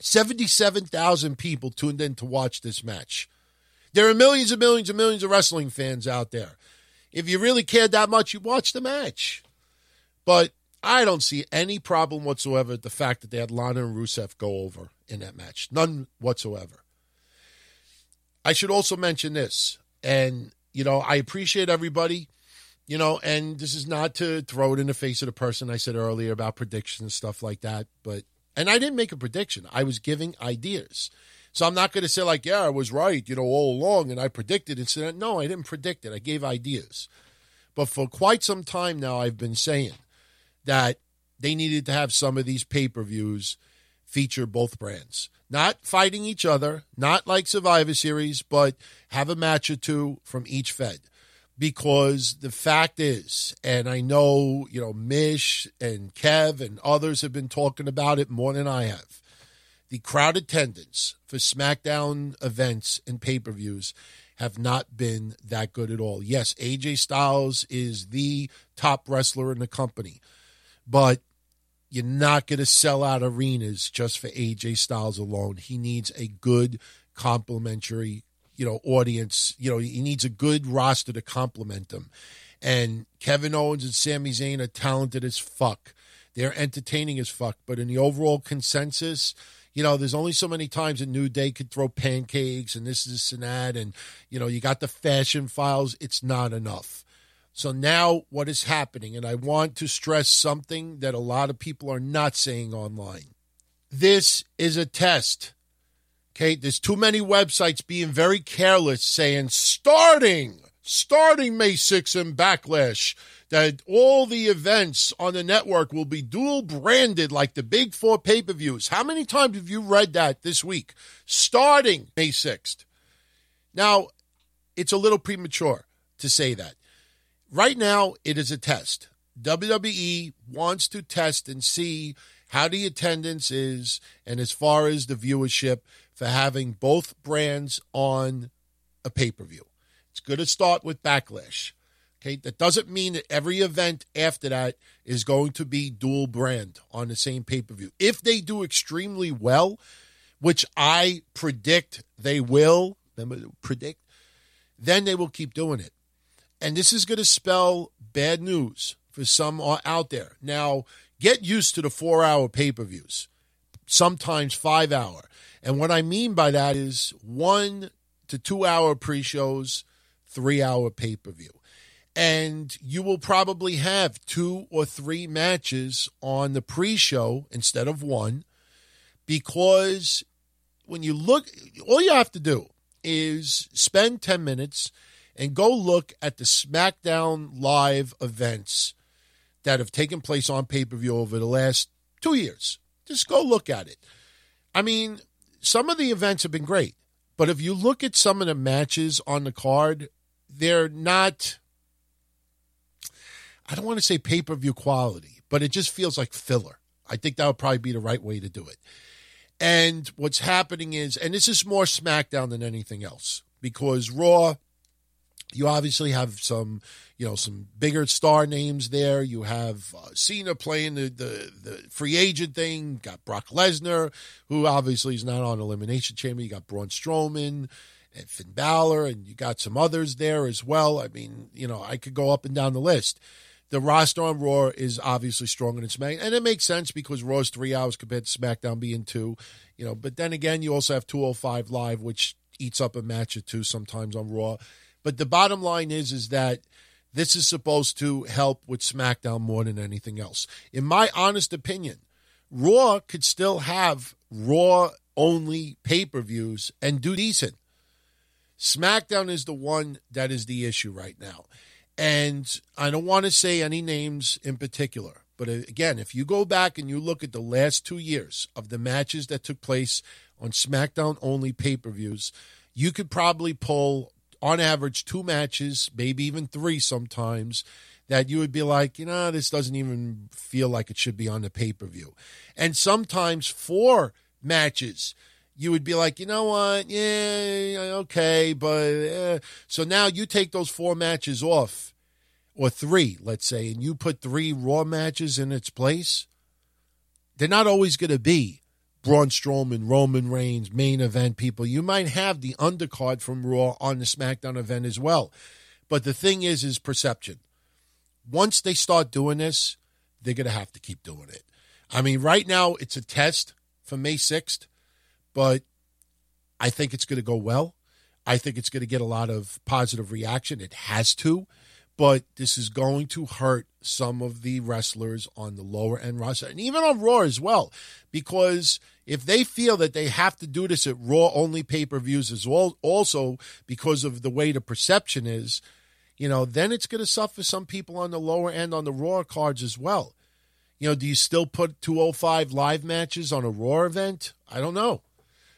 seventy-seven thousand people tuned in to watch this match. There are millions and millions and millions of wrestling fans out there. If you really cared that much, you'd watch the match. But I don't see any problem whatsoever with the fact that they had Lana and Rusev go over in that match. None whatsoever. I should also mention this, and, you know, I appreciate everybody, you know, and this is not to throw it in the face of the person I said earlier about predictions and stuff like that, but, and I didn't make a prediction. I was giving ideas. So I'm not going to say like, yeah, I was right, you know, all along, and I predicted it. So, no, I didn't predict it. I gave ideas. But for quite some time now, I've been saying that they needed to have some of these pay-per-views feature both brands. Not fighting each other, not like Survivor Series, but have a match or two from each Fed. Because the fact is, and I know, you know, Mish and Kev and others have been talking about it more than I have, the crowd attendance for SmackDown events and pay-per-views have not been that good at all. Yes, A J Styles is the top wrestler in the company, but you're not going to sell out arenas just for A J Styles alone. He needs a good complementary you know, audience. You know, he needs a good roster to complement them. And Kevin Owens and Sami Zayn are talented as fuck. They're entertaining as fuck. But in the overall consensus, you know, there's only so many times a New Day could throw pancakes and this, this, and that. And, you know, you got the fashion files. It's not enough. So now what is happening? And I want to stress something that a lot of people are not saying online. This is a test. Okay, there's too many websites being very careless saying starting, starting May sixth in Backlash, that all the events on the network will be dual branded like the big four pay-per-views. How many times have you read that this week? Starting May sixth. Now, it's a little premature to say that. Right now, it is a test. W W E wants to test and see how the attendance is and as far as the viewership for having both brands on a pay-per-view. It's going to start with Backlash. Okay, that doesn't mean that every event after that is going to be dual brand on the same pay-per-view. If they do extremely well, which I predict they will, remember, predict, then they will keep doing it. And this is going to spell bad news for some out there. Now, get used to the four-hour pay-per-views, sometimes five-hour. And what I mean by that is one to two-hour pre-shows, three-hour pay-per-view. And you will probably have two or three matches on the pre-show instead of one, because when you look, all you have to do is spend ten minutes and go look at the SmackDown Live events that have taken place on pay-per-view over the last two years. Just go look at it. I mean, some of the events have been great, but if you look at some of the matches on the card, they're not, I don't want to say pay-per-view quality, but it just feels like filler. I think that would probably be the right way to do it. And what's happening is, and this is more SmackDown than anything else, because Raw, you obviously have some, you know, some bigger star names there. You have uh, Cena playing the, the the free agent thing. Got Brock Lesnar, who obviously is not on Elimination Chamber. You got Braun Strowman and Finn Balor, and you got some others there as well. I mean, you know, I could go up and down the list. The roster on Raw is obviously stronger than SmackDown, and it makes sense because Raw is three hours compared to SmackDown being two. You know, but then again, you also have two oh five Live, which eats up a match or two sometimes on Raw. But the bottom line is, is that this is supposed to help with SmackDown more than anything else. In my honest opinion, Raw could still have Raw-only pay-per-views and do decent. SmackDown is the one that is the issue right now. And I don't want to say any names in particular. But again, if you go back and you look at the last two years of the matches that took place on SmackDown-only pay-per-views, you could probably pull, on average, two matches, maybe even three sometimes, that you would be like, you know, this doesn't even feel like it should be on the pay-per-view. And sometimes four matches, you would be like, you know what, yeah, okay, but... Eh. So now you take those four matches off, or three, let's say, and you put three Raw matches in its place. They're not always going to be Braun Strowman, Roman Reigns, main event people. You might have the undercard from Raw on the SmackDown event as well. But the thing is, is perception. Once they start doing this, they're going to have to keep doing it. I mean, right now, it's a test for May sixth, but I think it's going to go well. I think it's going to get a lot of positive reaction. It has to. but this is going to hurt some of the wrestlers on the lower end roster, and even on Raw as well, because if they feel that they have to do this at Raw only pay-per-views as well, also because of the way the perception is, you know, then it's going to suffer some people on the lower end on the Raw cards as well. You know, do you still put two oh five live matches on a Raw event? I don't know.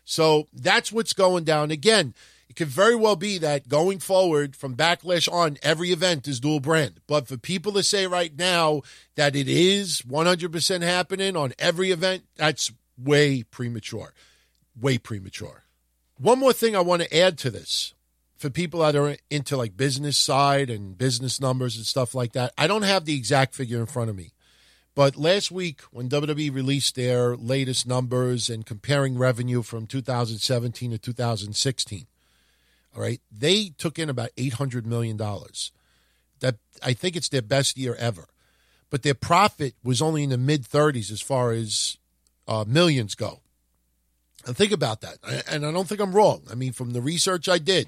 So that's what's going down. Again, it could very well be that going forward from Backlash on, every event is dual brand. But for people to say right now that it is one hundred percent happening on every event, that's way premature. Way premature. One more thing I want to add to this for people that are into like business side and business numbers and stuff like that. I don't have the exact figure in front of me. But last week, when W W E released their latest numbers and comparing revenue from two thousand seventeen to two thousand sixteen, all right, they took in about eight hundred million dollars. That, I think it's their best year ever. But their profit was only in the mid-thirties as far as uh, millions go. And think about that. And I don't think I'm wrong. I mean, from the research I did,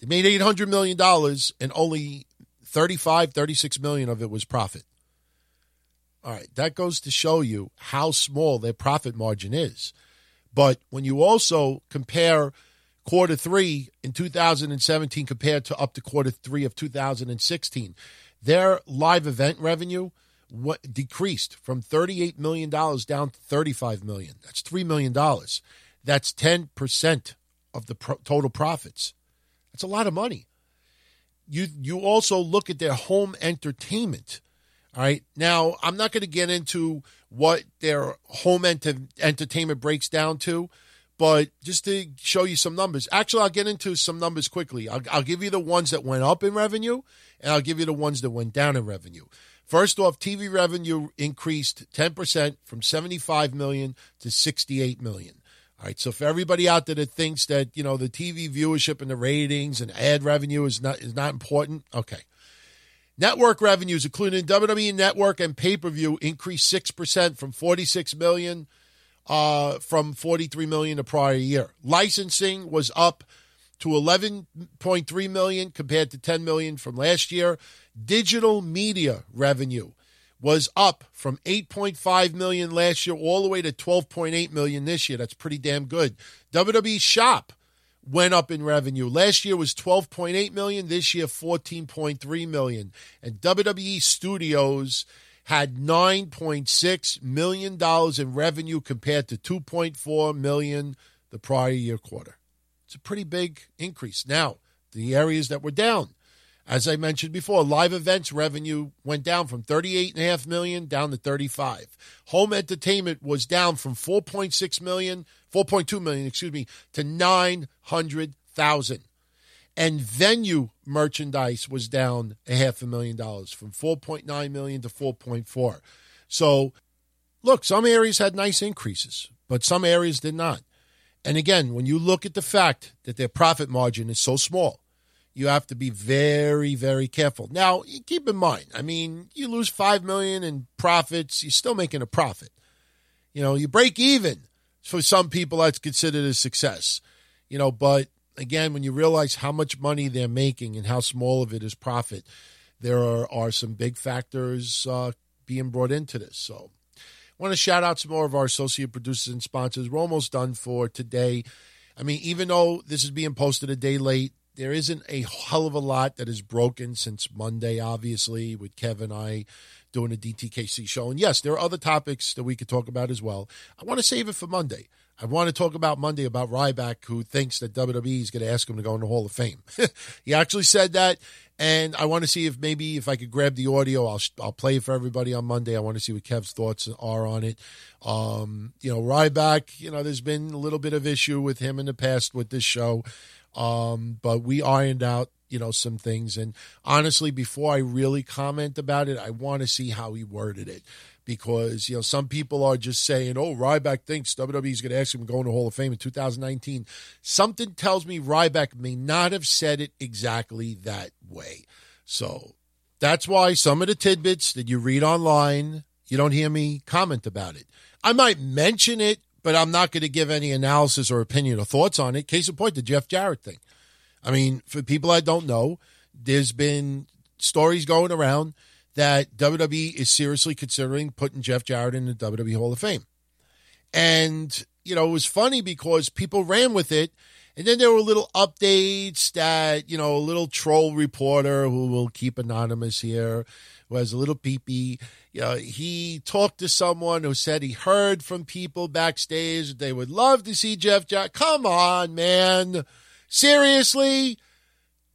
they made eight hundred million dollars and only thirty-five, thirty-six million dollars of it was profit. All right, that goes to show you how small their profit margin is. But when you also compare quarter three in two thousand seventeen compared to up to quarter three of two thousand sixteen, their live event revenue what, decreased from thirty-eight million dollars down to thirty-five million dollars. That's three million dollars. That's ten percent of the pro- total profits. That's a lot of money. You you also look at their home entertainment. All right. Now, I'm not going to get into what their home ent- entertainment breaks down to, but just to show you some numbers. Actually, I'll get into some numbers quickly. I'll, I'll give you the ones that went up in revenue, and I'll give you the ones that went down in revenue. First off, T V revenue increased ten percent from seventy-five million dollars to sixty-eight million dollars. All right, so for everybody out there that thinks that, you know, the T V viewership and the ratings and ad revenue is not is not important, okay. Network revenues, including W W E Network and pay-per-view, increased six percent from forty-six million dollars uh, from forty-three million dollars the prior year. Licensing was up to eleven point three million dollars compared to ten million dollars from last year. Digital media revenue was up from eight point five million dollars last year all the way to twelve point eight million dollars this year. That's pretty damn good. W W E Shop went up in revenue. Last year was twelve point eight million dollars. This year, fourteen point three million dollars. And W W E Studios had nine point six million dollars in revenue compared to two point four million dollars the prior year quarter. It's a pretty big increase. Now, the areas that were down, as I mentioned before, live events revenue went down from thirty-eight point five million dollars down to thirty-five. Home entertainment was down from four point six million dollars, four point two million dollars, excuse me, to nine hundred thousand dollars. And venue merchandise was down a half a million dollars from four point nine million dollars to four point four. So, look, some areas had nice increases, but some areas did not. And again, when you look at the fact that their profit margin is so small, you have to be very, very careful. Now, keep in mind, I mean, you lose five million dollars in profits, you're still making a profit. You know, you break even. For some people, that's considered a success. You know, but again, when you realize how much money they're making and how small of it is profit, there are, are some big factors uh, being brought into this. So I want to shout out some more of our associate producers and sponsors. We're almost done for today. I mean, even though this is being posted a day late, there isn't a hell of a lot that is broken since Monday, obviously, with Kev and I doing a D T K C show. And yes, there are other topics that we could talk about as well. I want to save it for Monday. I want to talk about Monday about Ryback, who thinks that W W E is going to ask him to go in the Hall of Fame. He actually said that, and I want to see if maybe if I could grab the audio. I'll I'll play it for everybody on Monday. I want to see what Kev's thoughts are on it. Um, you know, Ryback, you know, there's been a little bit of issue with him in the past with this show. Um, but we ironed out, you know, some things. And honestly, before I really comment about it, I want to see how he worded it. Because, you know, some people are just saying, oh, Ryback thinks W W E is going to ask him to go in the Hall of Fame in two thousand nineteen. Something tells me Ryback may not have said it exactly that way. So that's why some of the tidbits that you read online, you don't hear me comment about it. I might mention it, but I'm not going to give any analysis or opinion or thoughts on it. Case in point, the Jeff Jarrett thing. I mean, for people that don't know, there's been stories going around that W W E is seriously considering putting Jeff Jarrett in the W W E Hall of Fame. And, you know, it was funny because people ran with it. And then there were little updates that, you know, a little troll reporter who will keep anonymous here, who has a little peepee, you know, he talked to someone who said he heard from people backstage that they would love to see Jeff Jarrett. Come on, man. Seriously?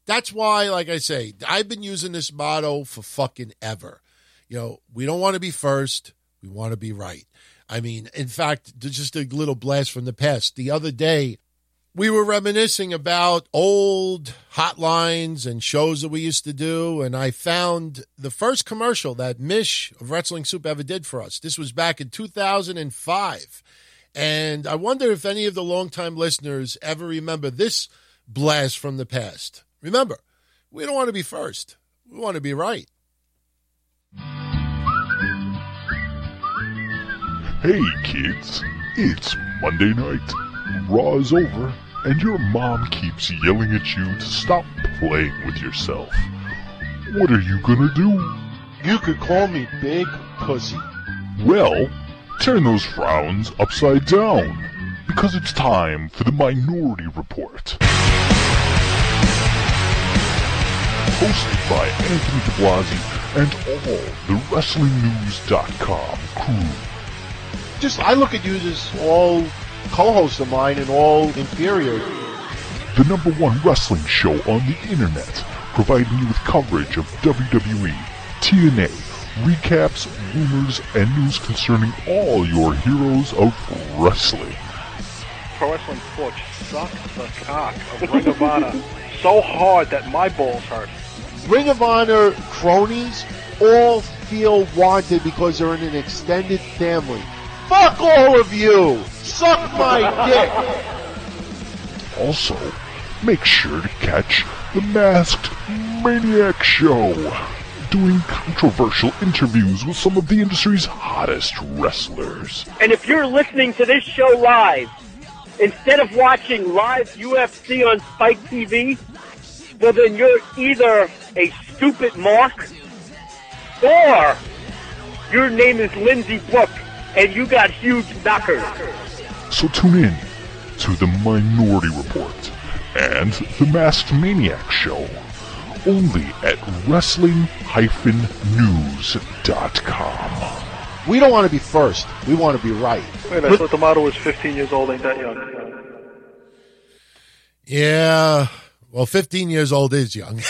That's why, like I say, I've been using this motto for fucking ever. You know, we don't want to be first. We want to be right. I mean, in fact, just a little blast from the past. The other day, we were reminiscing about old hotlines and shows that we used to do, and I found the first commercial that Mish of Wrestling Soup ever did for us. This was back in two thousand five, and I wonder if any of the longtime listeners ever remember this blast from the past. Remember, we don't want to be first. We want to be right. Hey, kids. It's Monday night. Raw is over, and your mom keeps yelling at you to stop playing with yourself. What are you gonna do? You could call me Big Pussy. Well, turn those frowns upside down, because it's time for the Minority Report. Hosted by Anthony de Blasi and all the wrestling news dot com crew. Just, I look at you as all co-hosts of mine and all inferior. The number one wrestling show on the internet, providing you with coverage of W W E, T N A, recaps, rumors, and news concerning all your heroes of wrestling. Pro Wrestling Porch sucked the cock of Ring of Honor so hard that my balls hurt. Ring of Honor cronies all feel wanted because they're in an extended family. Fuck all of you! Suck my dick! Also, make sure to catch The Masked Maniac Show, doing controversial interviews with some of the industry's hottest wrestlers. And if you're listening to this show live, instead of watching live U F C on Spike T V, well then you're either a stupid mark, or your name is Lindsey Brooke. And you got huge knockers. So tune in to The Minority Report and The Masked Maniac Show, only at wrestling news dot com. We don't want to be first. We want to be right. Wait a minute, I thought the model was fifteen years old, ain't that young. Yeah, well, fifteen years old is young.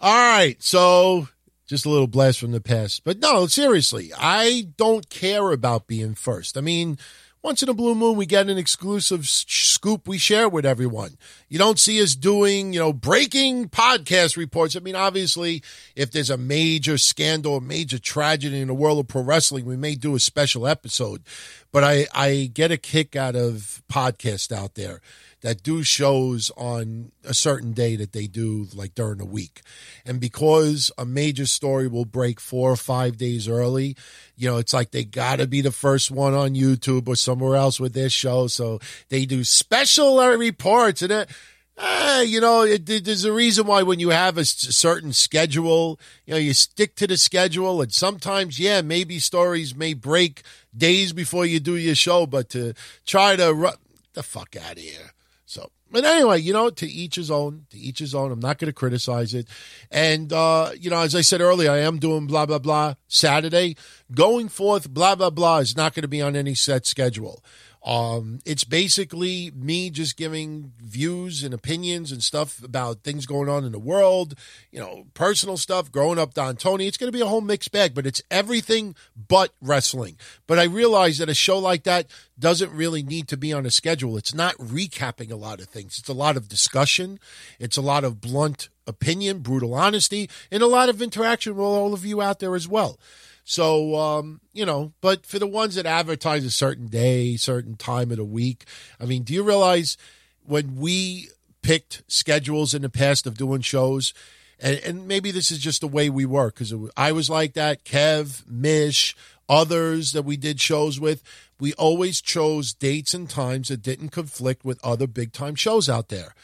All right, so just a little blast from the past. But no, seriously, I don't care about being first. I mean, once in a blue moon, we get an exclusive scoop we share with everyone. You don't see us doing, you know, breaking podcast reports. I mean, obviously, if there's a major scandal, a major tragedy in the world of pro wrestling, we may do a special episode. But I, I get a kick out of podcasts out there that do shows on a certain day that they do, like during the week. And because a major story will break four or five days early, you know, it's like they got to be the first one on YouTube or somewhere else with their show. So they do special reports. And, it, uh, you know, it, there's a reason why when you have a certain schedule, you know, you stick to the schedule. And sometimes, yeah, maybe stories may break days before you do your show, but to try to run the fuck out of here. So, but anyway, you know, to each his own, to each his own. I'm not going to criticize it. And, uh, you know, as I said earlier, I am doing blah, blah, blah Saturday. Going forth, blah, blah, blah is not going to be on any set schedule. Um, it's basically me just giving views and opinions and stuff about things going on in the world, you know, personal stuff, growing up Don Tony. It's going to be a whole mixed bag, but it's everything but wrestling. But I realize that a show like that doesn't really need to be on a schedule. It's not recapping a lot of things. It's a lot of discussion. It's a lot of blunt opinion, brutal honesty, and a lot of interaction with all of you out there as well. So, um, you know, but for the ones that advertise a certain day, certain time of the week, I mean, do you realize when we picked schedules in the past of doing shows, and, and maybe this is just the way we work, because I was like that, Kev, Mish, others that we did shows with, we always chose dates and times that didn't conflict with other big-time shows out there.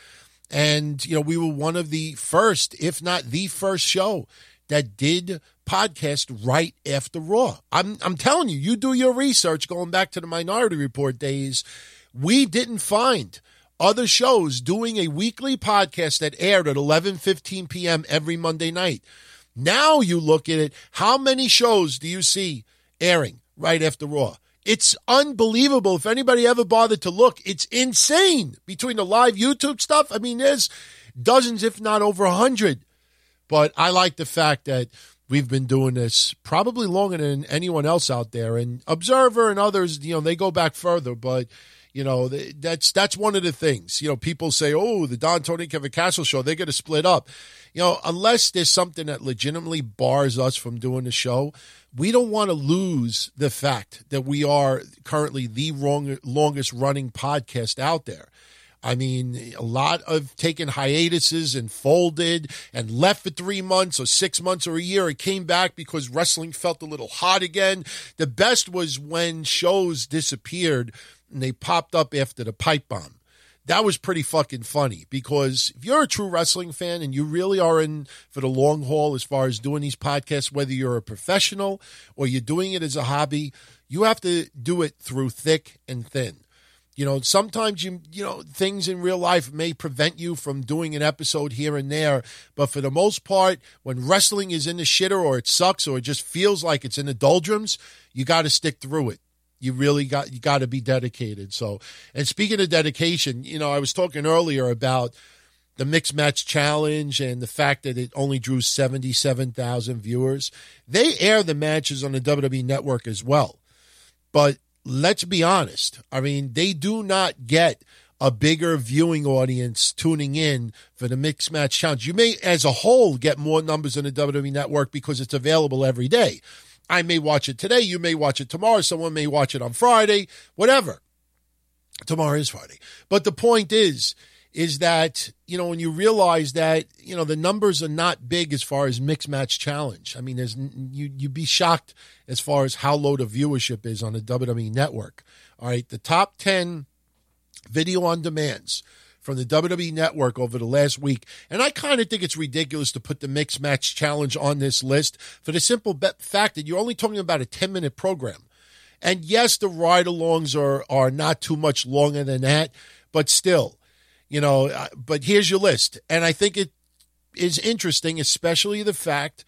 And, you know, we were one of the first, if not the first show that did podcast right after Raw. I'm I'm telling you, you do your research going back to the Minority Report days. We didn't find other shows doing a weekly podcast that aired at eleven fifteen p.m. every Monday night. Now you look at it, how many shows do you see airing right after Raw? It's unbelievable. If anybody ever bothered to look, it's insane. Between the live YouTube stuff, I mean, there's dozens, if not over one hundred. But I like the fact that we've been doing this probably longer than anyone else out there. And Observer and others, you know, they go back further. But, you know, that's that's one of the things. You know, people say, oh, the Don, Tony, Kevin Castle show, they're going to split up. You know, unless there's something that legitimately bars us from doing the show, we don't want to lose the fact that we are currently the wrong, longest running podcast out there. I mean, a lot of taken hiatuses and folded and left for three months or six months or a year. It came back because wrestling felt a little hot again. The best was when shows disappeared and they popped up after the pipe bomb. That was pretty fucking funny, because if you're a true wrestling fan and you really are in for the long haul as far as doing these podcasts, whether you're a professional or you're doing it as a hobby, you have to do it through thick and thin. You know, sometimes, you you know, things in real life may prevent you from doing an episode here and there. But for the most part, when wrestling is in the shitter or it sucks or it just feels like it's in the doldrums, you got to stick through it. You really got you got to be dedicated. So, and speaking of dedication, you know, I was talking earlier about the Mixed Match Challenge and the fact that it only drew seventy-seven thousand viewers. They air the matches on the W W E Network as well. But let's be honest, I mean, they do not get a bigger viewing audience tuning in for the Mixed Match Challenge. You may, as a whole, get more numbers on the W W E Network because it's available every day. I may watch it today. You may watch it tomorrow. Someone may watch it on Friday, whatever. Tomorrow is Friday. But the point is, is that, you know, when you realize that, you know, the numbers are not big as far as Mixed Match Challenge. I mean, there's you, you'd be shocked as far as how low the viewership is on the W W E Network. All right, the top ten video on demands from the W W E Network over the last week. And I kind of think it's ridiculous to put the Mixed Match Challenge on this list for the simple be- fact that you're only talking about a ten-minute program. And yes, the ride-alongs are, are not too much longer than that, but still, you know, but here's your list. And I think it is interesting, especially the fact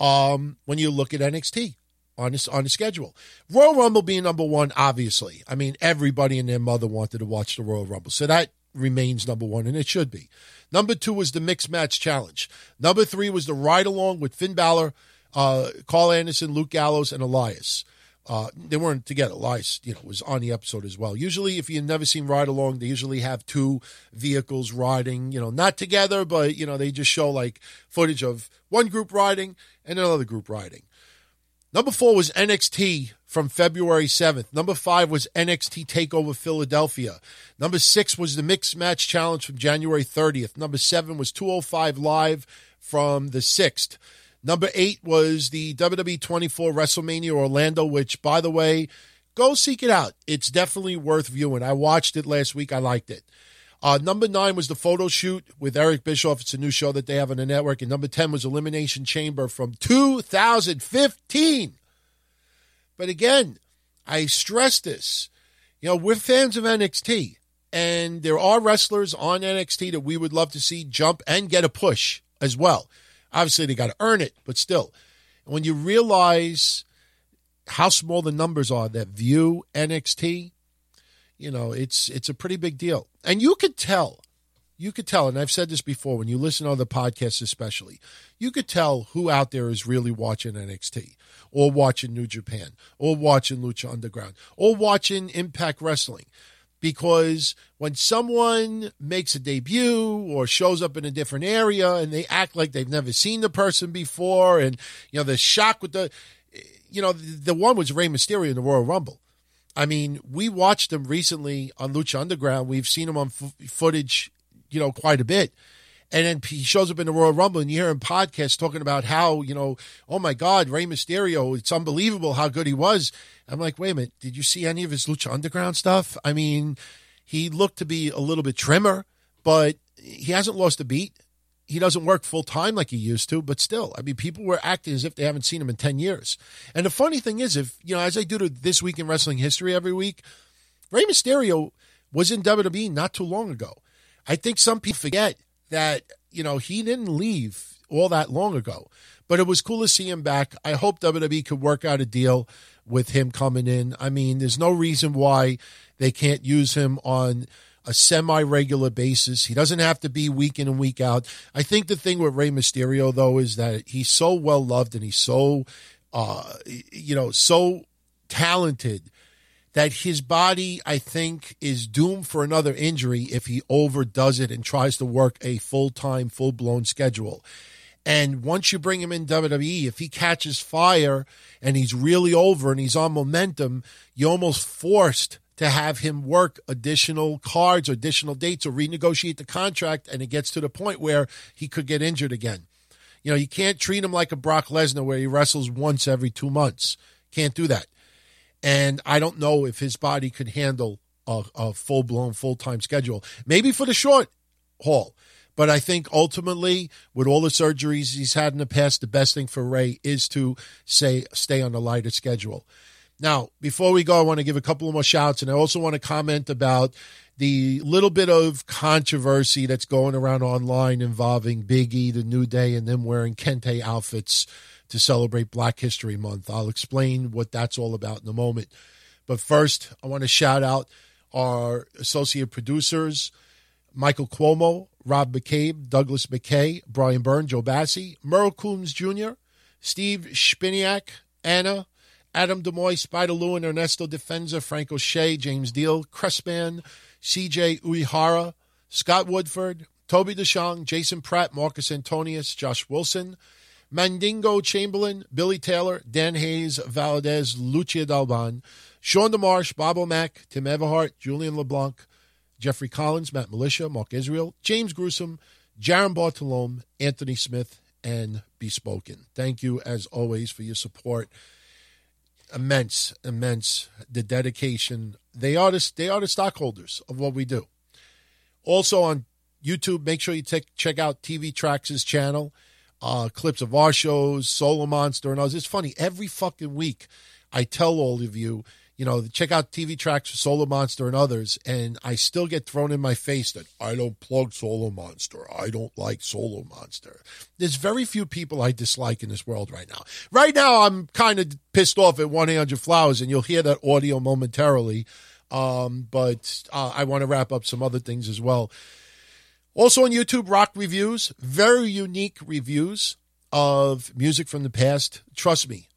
um, when you look at N X T on this, on the schedule. Royal Rumble being number one, obviously. I mean, everybody and their mother wanted to watch the Royal Rumble. So that remains number one, and it should be. Number two was the Mixed Match Challenge. Number three was the ride-along with Finn Balor, uh, Carl Anderson, Luke Gallows, and Elias. Uh, they weren't together. Elias, you know, was on the episode as well. Usually, if you've never seen ride-along, they usually have two vehicles riding, you know, not together, but, you know, they just show, like, footage of one group riding and another group riding. Number four was N X T from February seventh. Number five was N X T TakeOver Philadelphia. Number six was the Mixed Match Challenge from January thirtieth. Number seven was two oh five Live from the sixth. Number eight was the W W E twenty-four WrestleMania Orlando, which, by the way, go seek it out. It's definitely worth viewing. I watched it last week. I liked it. Uh, number nine was the photo shoot with Eric Bischoff. It's a new show that they have on the network. And number ten was Elimination Chamber from two thousand fifteen. But again, I stress this. You know, we're fans of N X T. And there are wrestlers on N X T that we would love to see jump and get a push as well. Obviously, they got to earn it, but still. When you realize how small the numbers are that view N X T, you know, it's it's a pretty big deal. And you could tell, you could tell, and I've said this before, when you listen to other podcasts especially, you could tell who out there is really watching N X T or watching New Japan or watching Lucha Underground or watching Impact Wrestling. Because when someone makes a debut or shows up in a different area and they act like they've never seen the person before and, you know, the shock with the, you know, the, the one was Rey Mysterio in the Royal Rumble. I mean, we watched him recently on Lucha Underground. We've seen him on f- footage, you know, quite a bit. And then he shows up in the Royal Rumble and you hear him podcasts talking about how, you know, oh, my God, Rey Mysterio, it's unbelievable how good he was. I'm like, wait a minute, did you see any of his Lucha Underground stuff? I mean, he looked to be a little bit trimmer but he hasn't lost a beat. He doesn't work full time like he used to, but still, I mean, people were acting as if they haven't seen him in ten years. And the funny thing is, if, you know, as I do to This Week in Wrestling History every week, Rey Mysterio was in W W E not too long ago. I think some people forget that, you know, he didn't leave all that long ago, but it was cool to see him back. I hope W W E could work out a deal with him coming in. I mean, there's no reason why they can't use him on a semi-regular basis. He doesn't have to be week in and week out. I think the thing with Rey Mysterio, though, is that he's so well-loved and he's so, uh, you know, so talented that his body, I think, is doomed for another injury if he overdoes it and tries to work a full-time, full-blown schedule. And once you bring him in W W E, if he catches fire and he's really over and he's on momentum, you almost forced to have him work additional cards, additional dates, or renegotiate the contract, and it gets to the point where he could get injured again. You know, you can't treat him like a Brock Lesnar where he wrestles once every two months. Can't do that. And I don't know if his body could handle a, a full-blown, full-time schedule. Maybe for the short haul. But I think ultimately, with all the surgeries he's had in the past, the best thing for Rey is to say stay on the lighter schedule. Now, before we go, I want to give a couple of more shouts, and I also want to comment about the little bit of controversy that's going around online involving Big E, The New Day, and them wearing Kente outfits to celebrate Black History Month. I'll explain what that's all about in a moment. But first, I want to shout out our associate producers, Michael Cuomo, Rob McCabe, Douglas McKay, Brian Byrne, Joe Bassi, Merle Coombs Junior, Steve Spiniak, Anna, Adam DeMoy, Spider Lewin, Ernesto Defensa, Frank O'Shea, James Deal, Cressman, C J Uihara, Scott Woodford, Toby DeShong, Jason Pratt, Marcus Antonius, Josh Wilson, Mandingo Chamberlain, Billy Taylor, Dan Hayes, Valdez, Lucia Dalban, Sean DeMarsh, Bob O'Mac, Tim Everhart, Julian LeBlanc, Jeffrey Collins, Matt Militia, Mark Israel, James Gruesome, Jaron Bartolome, Anthony Smith, and Bespoken. Thank you, as always, for your support. Immense, immense, the dedication. They are the, they are the stockholders of what we do. Also on YouTube, make sure you take, check out T V Traxx's channel, uh, clips of our shows, Solo Monster, and others. It's funny, every fucking week I tell all of you, you know, check out T V Traxx for Solo Monster and others, and I still get thrown in my face that I don't plug Solo Monster. I don't like Solo Monster. There's very few people I dislike in this world right now. Right now, I'm kind of pissed off at one eight hundred Flowers, and you'll hear that audio momentarily, um, but uh, I want to wrap up some other things as well. Also on YouTube, Rock Reviews, very unique reviews of music from the past. Trust me,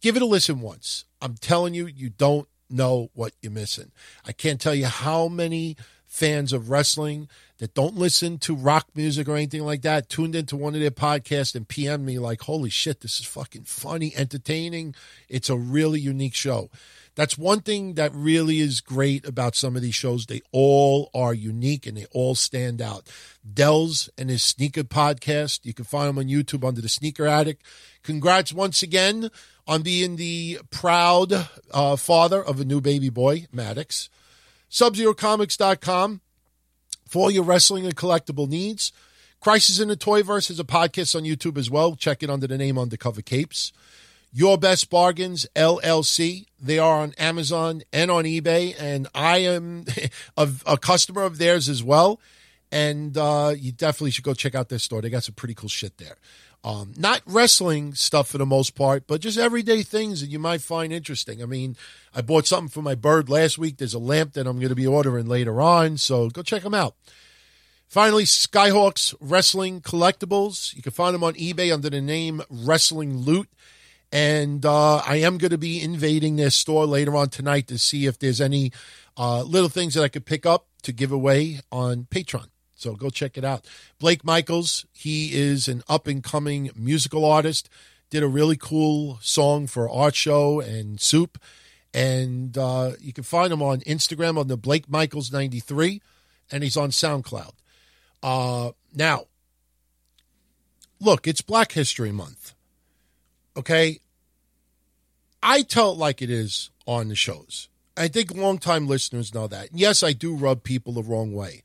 give it a listen once. I'm telling you, you don't know what you're missing. I can't tell you how many fans of wrestling that don't listen to rock music or anything like that tuned into one of their podcasts and P M'd me like, holy shit, this is fucking funny, entertaining. It's a really unique show. That's one thing that really is great about some of these shows. They all are unique and they all stand out. Dells and his sneaker podcast, you can find him on YouTube under The Sneaker Addict. Congrats once again on being the proud uh, father of a new baby boy, Maddox. Sub Zero Comics dot com for all your wrestling and collectible needs. Crisis in the Toyverse is a podcast on YouTube as well. Check it under the name Undercover Capes. Your Best Bargains, L L C. They are on Amazon and on eBay, and I am a, a customer of theirs as well. And uh, you definitely should go check out their store. They got some pretty cool shit there. Um, not wrestling stuff for the most part, but just everyday things that you might find interesting. I mean, I bought something for my bird last week. There's a lamp that I'm going to be ordering later on, so go check them out. Finally, Skyhawks Wrestling Collectibles. You can find them on eBay under the name Wrestling Loot. And uh, I am going to be invading their store later on tonight to see if there's any uh, little things that I could pick up to give away on Patreon. So go check it out. Blake Michaels, he is an up-and-coming musical artist, did a really cool song for Art Show and Soup. And uh, you can find him on Instagram on the Blake Michaels ninety-three, and he's on SoundCloud. Uh, now, look, it's Black History Month. Okay, I tell it like it is on the shows. I think longtime listeners know that. Yes, I do rub people the wrong way.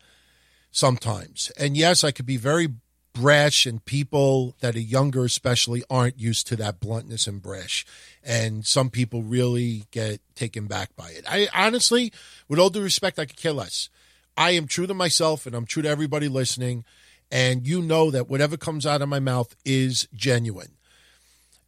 sometimes. And yes, I could be very brash, and people that are younger especially aren't used to that bluntness and brash. And some people really get taken back by it. I honestly, with all due respect, I could care less. I am true to myself, and I'm true to everybody listening. And you know that whatever comes out of my mouth is genuine.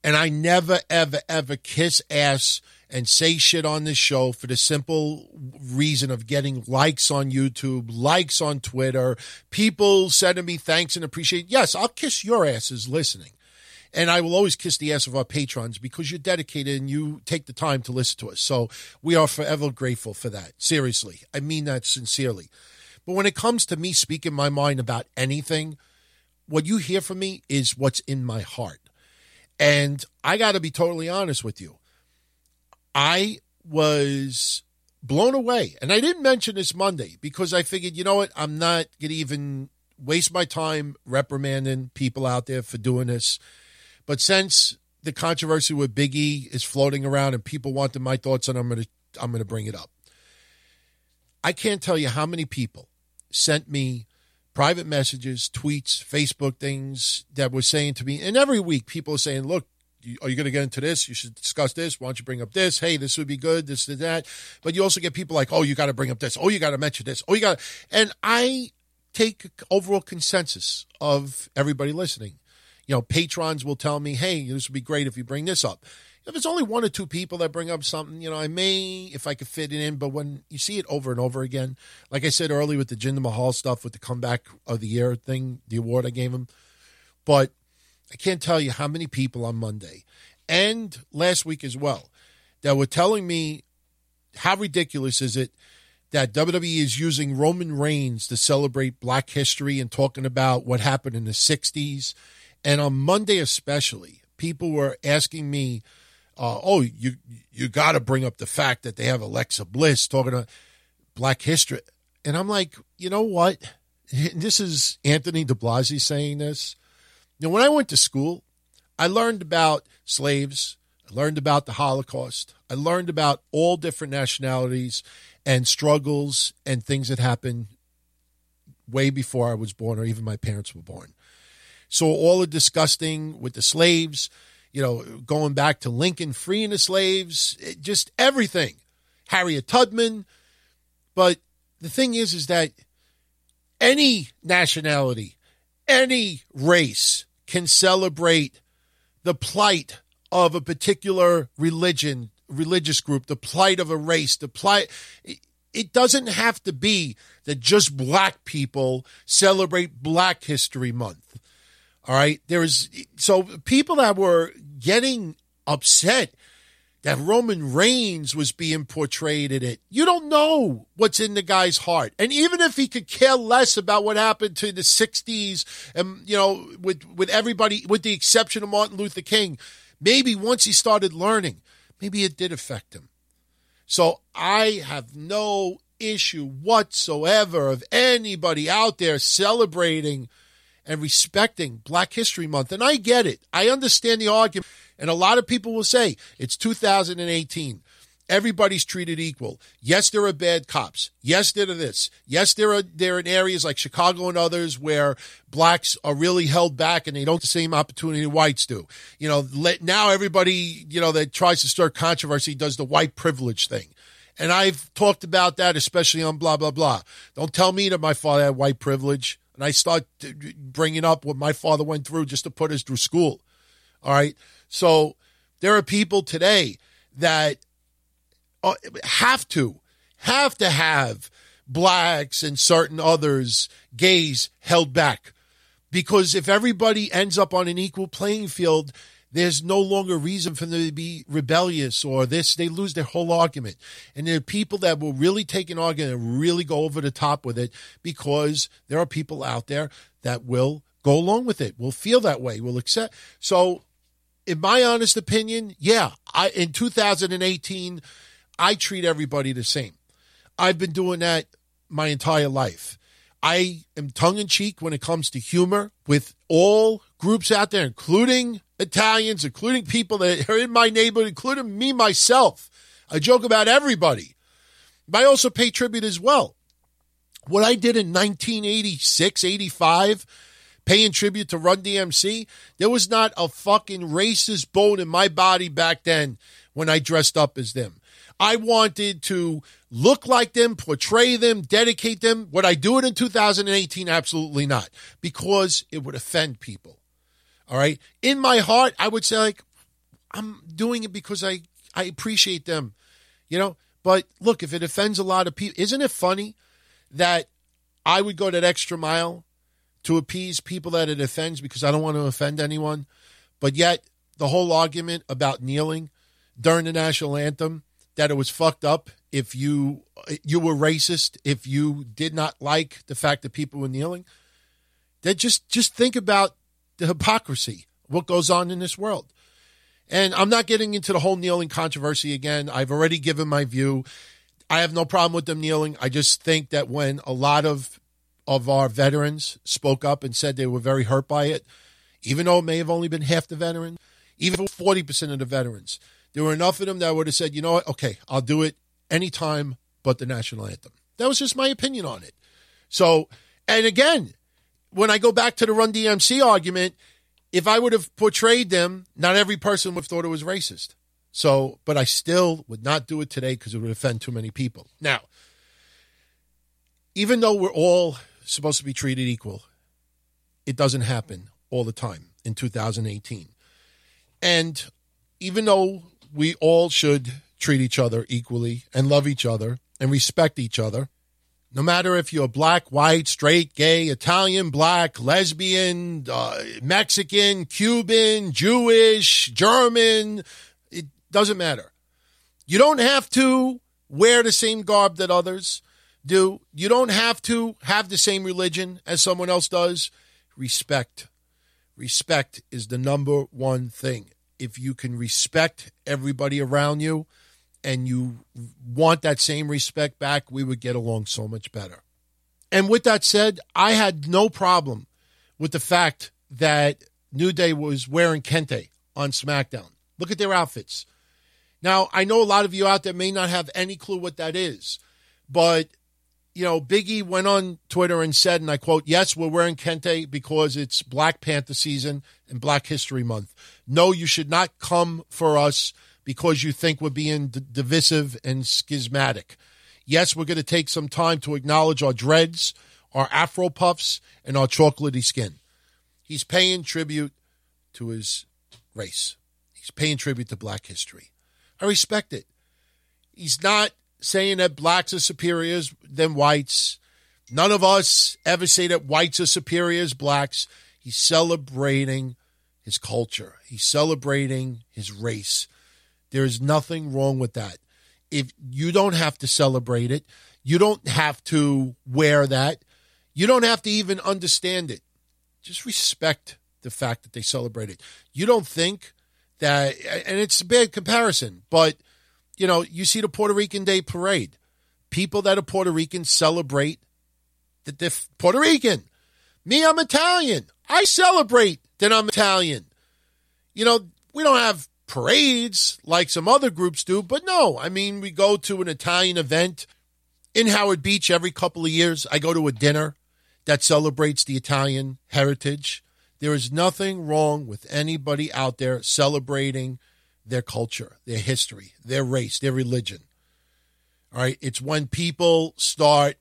And I never, ever, ever kiss ass and say shit on this show for the simple reason of getting likes on YouTube, likes on Twitter, people sending me thanks and appreciate. Yes, I'll kiss your asses listening. And I will always kiss the ass of our patrons because you're dedicated and you take the time to listen to us. So we are forever grateful for that. Seriously. I mean that sincerely. But when it comes to me speaking my mind about anything, what you hear from me is what's in my heart. And I got to be totally honest with you. I was blown away. And I didn't mention this Monday because I figured, you know what? I'm not going to even waste my time reprimanding people out there for doing this. But since the controversy with Big E is floating around and people wanted my thoughts on it, I'm going to I'm going to bring it up. I can't tell you how many people sent me private messages, tweets, Facebook things that were saying to me, and every week people are saying, look, are you going to get into this? You should discuss this. Why don't you bring up this? Hey, this would be good, this and that. But you also get people like, oh, you got to bring up this. Oh, you got to mention this. Oh, you got to. And I take overall consensus of everybody listening. You know, patrons will tell me, hey, this would be great if you bring this up. If it's only one or two people that bring up something, you know, I may, if I could fit it in, but when you see it over and over again, like I said earlier with the Jinder Mahal stuff, with the comeback of the year thing, the award I gave him, but I can't tell you how many people on Monday and last week as well that were telling me how ridiculous is it that W W E is using Roman Reigns to celebrate Black history and talking about what happened in the sixties. And on Monday especially, people were asking me, uh, oh, you you got to bring up the fact that they have Alexa Bliss talking about Black history. And I'm like, you know what? This is Anthony de Blasi saying this. Now, when I went to school, I learned about slaves. I learned about the Holocaust. I learned about all different nationalities and struggles and things that happened way before I was born or even my parents were born. So all the disgusting with the slaves, you know, going back to Lincoln freeing the slaves, it, just everything. Harriet Tubman. But the thing is, is that any nationality, any race, can celebrate the plight of a particular religion, religious group, the plight of a race, the plight. It doesn't have to be that just Black people celebrate Black History Month. All right. There is, so people that were getting upset that Roman Reigns was being portrayed in it. You don't know what's in the guy's heart. And even if he could care less about what happened to the sixties and, you know, with, with everybody, with the exception of Martin Luther King, maybe once he started learning, maybe it did affect him. So I have no issue whatsoever of anybody out there celebrating and respecting Black History Month. And I get it. I understand the argument. And a lot of people will say, it's two thousand eighteen. Everybody's treated equal. Yes, there are bad cops. Yes, there are this. Yes, there are there are areas like Chicago and others where Blacks are really held back and they don't have the same opportunity whites do. You know, let, now everybody, you know, that tries to stir controversy does the white privilege thing. And I've talked about that, especially on blah, blah, blah. Don't tell me that my father had white privilege. And I start bringing up what my father went through just to put us through school. All right. So there are people today that have to, have to have Blacks and certain others, gays, held back. Because if everybody ends up on an equal playing field, there's no longer reason for them to be rebellious or this. They lose their whole argument. And there are people that will really take an argument and really go over the top with it because there are people out there that will go along with it, will feel that way, will accept. So in my honest opinion, yeah, I in two thousand eighteen, I treat everybody the same. I've been doing that my entire life. I am tongue-in-cheek when it comes to humor with all groups out there, including Italians, including people that are in my neighborhood, including me, myself. I joke about everybody. But I also pay tribute as well What I did in nineteen eighty-six, eighty-five, paying tribute to Run D M C, there was not a fucking racist bone in my body back then when I dressed up as them. I wanted to look like them, portray them, dedicate them. Would I do it in two thousand eighteen? Absolutely not, because it would offend people. All right? In my heart, I would say, like, I'm doing it because I, I appreciate them, you know? But look, if it offends a lot of people, isn't it funny that I would go that extra mile to appease people that it offends because I don't want to offend anyone? But yet, the whole argument about kneeling during the national anthem, that it was fucked up if you you were racist, if you did not like the fact that people were kneeling. That just, just think about the hypocrisy, what goes on in this world. And I'm not getting into the whole kneeling controversy again. I've already given my view. I have no problem with them kneeling. I just think that when a lot of, of our veterans spoke up and said they were very hurt by it, even though it may have only been half the veterans, even forty percent of the veterans, there were enough of them that would have said, you know what, okay, I'll do it anytime but the national anthem. That was just my opinion on it. So, and again, when I go back to the Run D M C argument, if I would have portrayed them, not every person would have thought it was racist. So, but I still would not do it today because it would offend too many people. Now, even though we're all supposed to be treated equal, it doesn't happen all the time in two thousand eighteen. And even though we all should treat each other equally and love each other and respect each other, no matter if you're black, white, straight, gay, Italian, black, lesbian, uh, Mexican, Cuban, Jewish, German, it doesn't matter. You don't have to wear the same garb that others do. You don't have to have the same religion as someone else does. Respect. Respect is the number one thing. If you can respect everybody around you, and you want that same respect back, we would get along so much better. And with that said, I had no problem with the fact that New Day was wearing Kente on SmackDown. Look at their outfits. Now, I know a lot of you out there may not have any clue what that is, but, you know, Big E went on Twitter and said, and I quote, "Yes, we're wearing Kente because it's Black Panther season and Black History Month. No, you should not come for us because you think we're being d- divisive and schismatic. Yes, we're going to take some time to acknowledge our dreads, our afro puffs, and our chocolatey skin." He's paying tribute to his race. He's paying tribute to Black history. I respect it. He's not saying that blacks are superior than whites. None of us ever say that whites are superior as blacks. He's celebrating his culture. He's celebrating his race. There is nothing wrong with that. If you don't have to celebrate it, you don't have to wear that. You don't have to even understand it. Just respect the fact that they celebrate it. You don't think that, and it's a bad comparison, but, you know, you see the Puerto Rican Day Parade. People that are Puerto Rican celebrate that they're Puerto Rican. Me, I'm Italian. I celebrate that I'm Italian. You know, we don't have parades like some other groups do, but no, I mean, we go to an Italian event in Howard Beach every couple of years. I go to a dinner that celebrates the Italian heritage. There is nothing wrong with anybody out there celebrating their culture, their history, their race, their religion. All right. It's when people start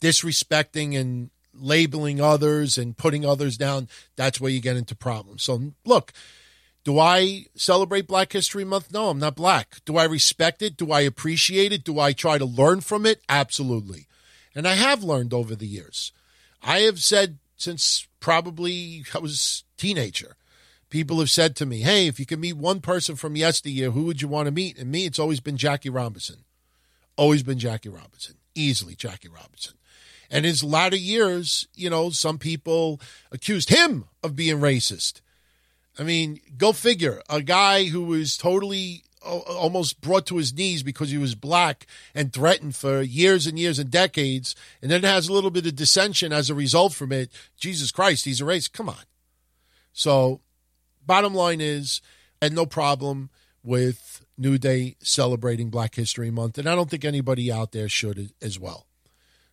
disrespecting and labeling others and putting others down, that's where you get into problems. So look, do I celebrate Black History Month? No, I'm not black. Do I respect it? Do I appreciate it? Do I try to learn from it? Absolutely. And I have learned over the years. I have said since probably I was a teenager, people have said to me, hey, if you could meet one person from yesteryear, who would you want to meet? And me, it's always been Jackie Robinson. Always been Jackie Robinson. Easily Jackie Robinson. And his latter years, you know, some people accused him of being racist. I mean, go figure. A guy who was totally uh, almost brought to his knees because he was black and threatened for years and years and decades, and then has a little bit of dissension as a result from it. Jesus Christ, he's a racist. Come on. So, bottom line is, I had no problem with New Day celebrating Black History Month, and I don't think anybody out there should as well.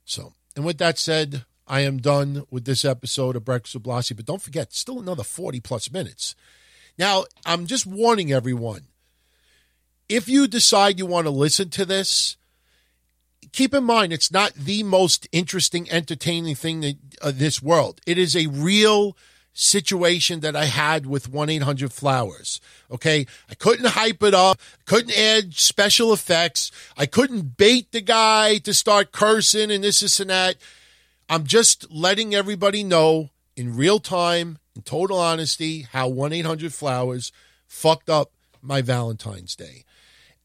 So, and with that said, I am done with this episode of Breakfast with Blasi, but don't forget, still another forty plus minutes. Now, I'm just warning everyone, if you decide you want to listen to this, keep in mind, it's not the most interesting, entertaining thing in uh, this world. It is a real situation that I had with one eight hundred flowers, okay? I couldn't hype it up, couldn't add special effects, I couldn't bait the guy to start cursing and this, this, and that. I'm just letting everybody know in real time, in total honesty, how one eight hundred flowers fucked up my Valentine's Day.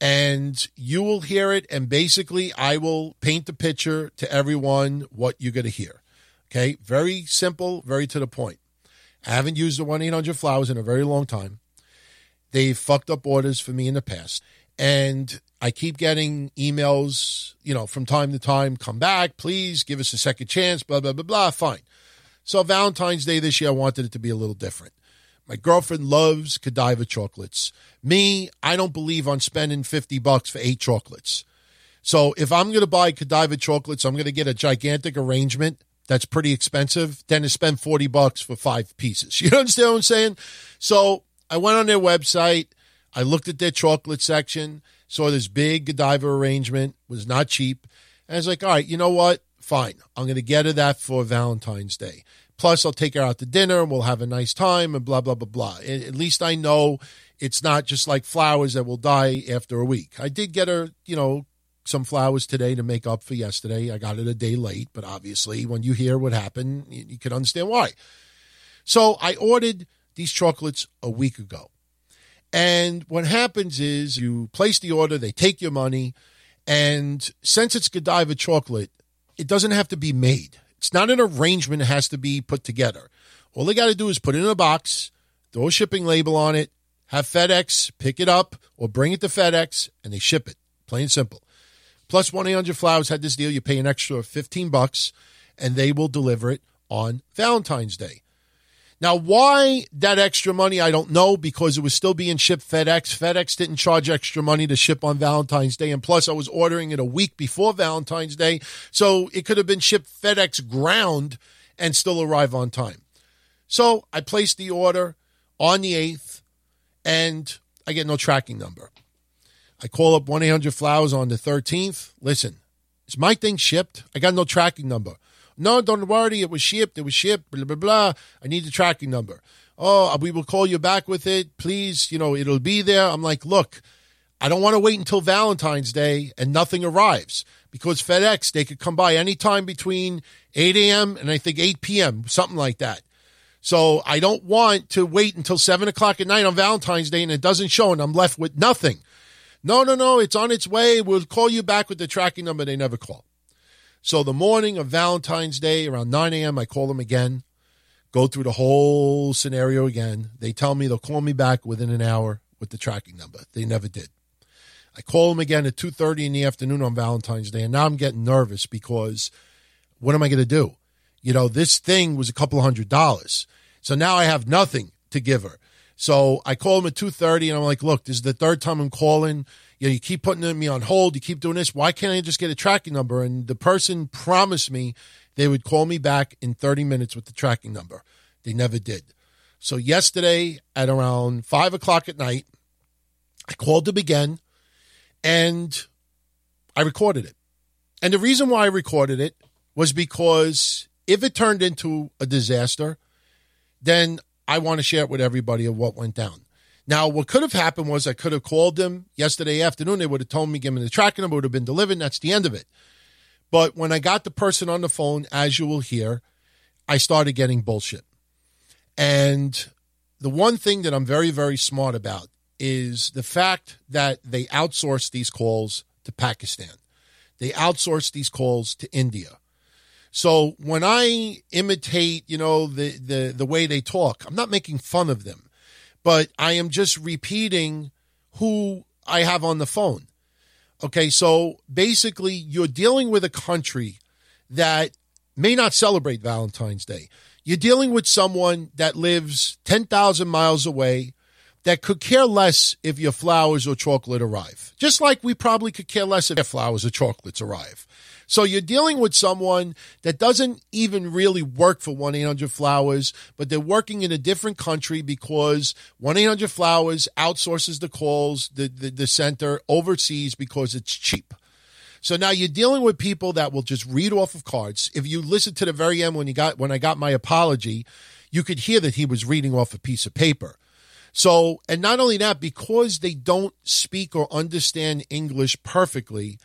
And you will hear it, and basically I will paint the picture to everyone what you're going to hear, okay? Very simple, very to the point. I haven't used the one eight hundred flowers in a very long time. They fucked up orders for me in the past. And I keep getting emails, you know, from time to time, come back, please, give us a second chance, blah, blah, blah, blah, fine. So Valentine's Day this year, I wanted it to be a little different. My girlfriend loves Godiva chocolates. Me, I don't believe on spending fifty bucks for eight chocolates. So if I'm going to buy Godiva chocolates, I'm going to get a gigantic arrangement that's pretty expensive, then to spend forty bucks for five pieces. You understand what I'm saying? So I went on their website. I looked at their chocolate section, saw this big Godiva arrangement, was not cheap. And I was like, all right, you know what? Fine. I'm going to get her that for Valentine's Day. Plus, I'll take her out to dinner and we'll have a nice time and blah, blah, blah, blah. At least I know it's not just like flowers that will die after a week. I did get her, you know, some flowers today to make up for yesterday. I got it a day late, but obviously when you hear what happened, you, you can understand why. So I ordered these chocolates a week ago. And what happens is you place the order, they take your money, and since it's Godiva chocolate, it doesn't have to be made. It's not an arrangement that has to be put together. All they got to do is put it in a box, throw a shipping label on it, have FedEx pick it up or bring it to FedEx, and they ship it. Plain and simple. Plus, one eight hundred flowers had this deal. You pay an extra fifteen bucks, and they will deliver it on Valentine's Day. Now, why that extra money, I don't know, because it was still being shipped FedEx. FedEx didn't charge extra money to ship on Valentine's Day, and plus, I was ordering it a week before Valentine's Day, so it could have been shipped FedEx ground and still arrive on time. So I placed the order on the eighth, and I get no tracking number. I call up one eight hundred flowers on the thirteenth. Listen, is my thing shipped? I got no tracking number. No, don't worry. It was shipped. It was shipped. Blah, blah, blah. I need the tracking number. Oh, we will call you back with it. Please, you know, it'll be there. I'm like, look, I don't want to wait until Valentine's Day and nothing arrives because FedEx, they could come by anytime between eight a.m. and I think eight p.m., something like that. So I don't want to wait until seven o'clock at night on Valentine's Day and it doesn't show and I'm left with nothing. No, no, no, it's on its way. We'll call you back with the tracking number. They never call. So the morning of Valentine's Day, around nine a.m., I call them again, go through the whole scenario again. They tell me they'll call me back within an hour with the tracking number. They never did. I call them again at two thirty in the afternoon on Valentine's Day, and now I'm getting nervous because what am I going to do? You know, this thing was a couple hundred dollars, so now I have nothing to give her. So I call them at two thirty, and I'm like, look, this is the third time I'm calling. You know, you keep putting me on hold. You keep doing this. Why can't I just get a tracking number? And the person promised me they would call me back in thirty minutes with the tracking number. They never did. So yesterday at around five o'clock at night, I called them again, and I recorded it. And the reason why I recorded it was because if it turned into a disaster, then I want to share it with everybody of what went down. Now, what could have happened was I could have called them yesterday afternoon. They would have told me, give me the tracking number, would have been delivered, and that's the end of it. But when I got the person on the phone, as you will hear, I started getting bullshit. And the one thing that I'm very, very smart about is the fact that they outsource these calls to Pakistan. They outsource these calls to India. So when I imitate, you know, the, the, the way they talk, I'm not making fun of them, but I am just repeating who I have on the phone. Okay, so basically you're dealing with a country that may not celebrate Valentine's Day. You're dealing with someone that lives ten thousand miles away that could care less if your flowers or chocolate arrive, just like we probably could care less if their flowers or chocolates arrive. So you're dealing with someone that doesn't even really work for one eight hundred Flowers, but they're working in a different country because one eight hundred Flowers outsources the calls, the, the, the center overseas because it's cheap. So now you're dealing with people that will just read off of cards. If you listen to the very end when you got when I got my apology, you could hear that he was reading off a piece of paper. So, and not only that, because they don't speak or understand English perfectly,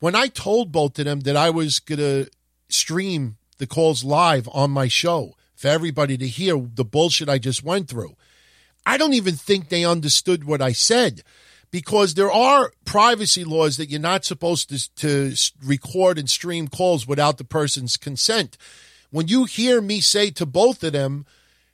when I told both of them that I was going to stream the calls live on my show for everybody to hear the bullshit I just went through, I don't even think they understood what I said. Because there are privacy laws that you're not supposed to, to record and stream calls without the person's consent. When you hear me say to both of them,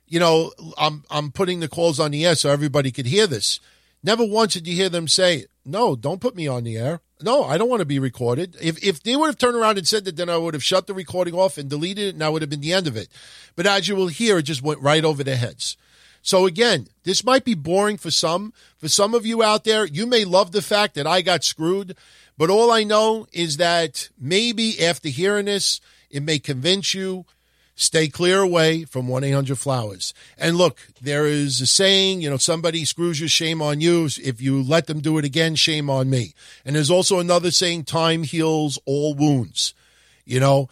you know, I'm I'm putting the calls on the air so everybody could hear this. Never once did you hear them say, no, don't put me on the air. No, I don't want to be recorded. If if they would have turned around and said that, then I would have shut the recording off and deleted it, and that would have been the end of it. But as you will hear, it just went right over their heads. So again, this might be boring for some. For some of you out there, you may love the fact that I got screwed, but all I know is that maybe after hearing this, it may convince you, stay clear away from one eight hundred Flowers. And look, there is a saying, you know, somebody screws you, shame on you. If you let them do it again, shame on me. And there's also another saying, time heals all wounds. You know,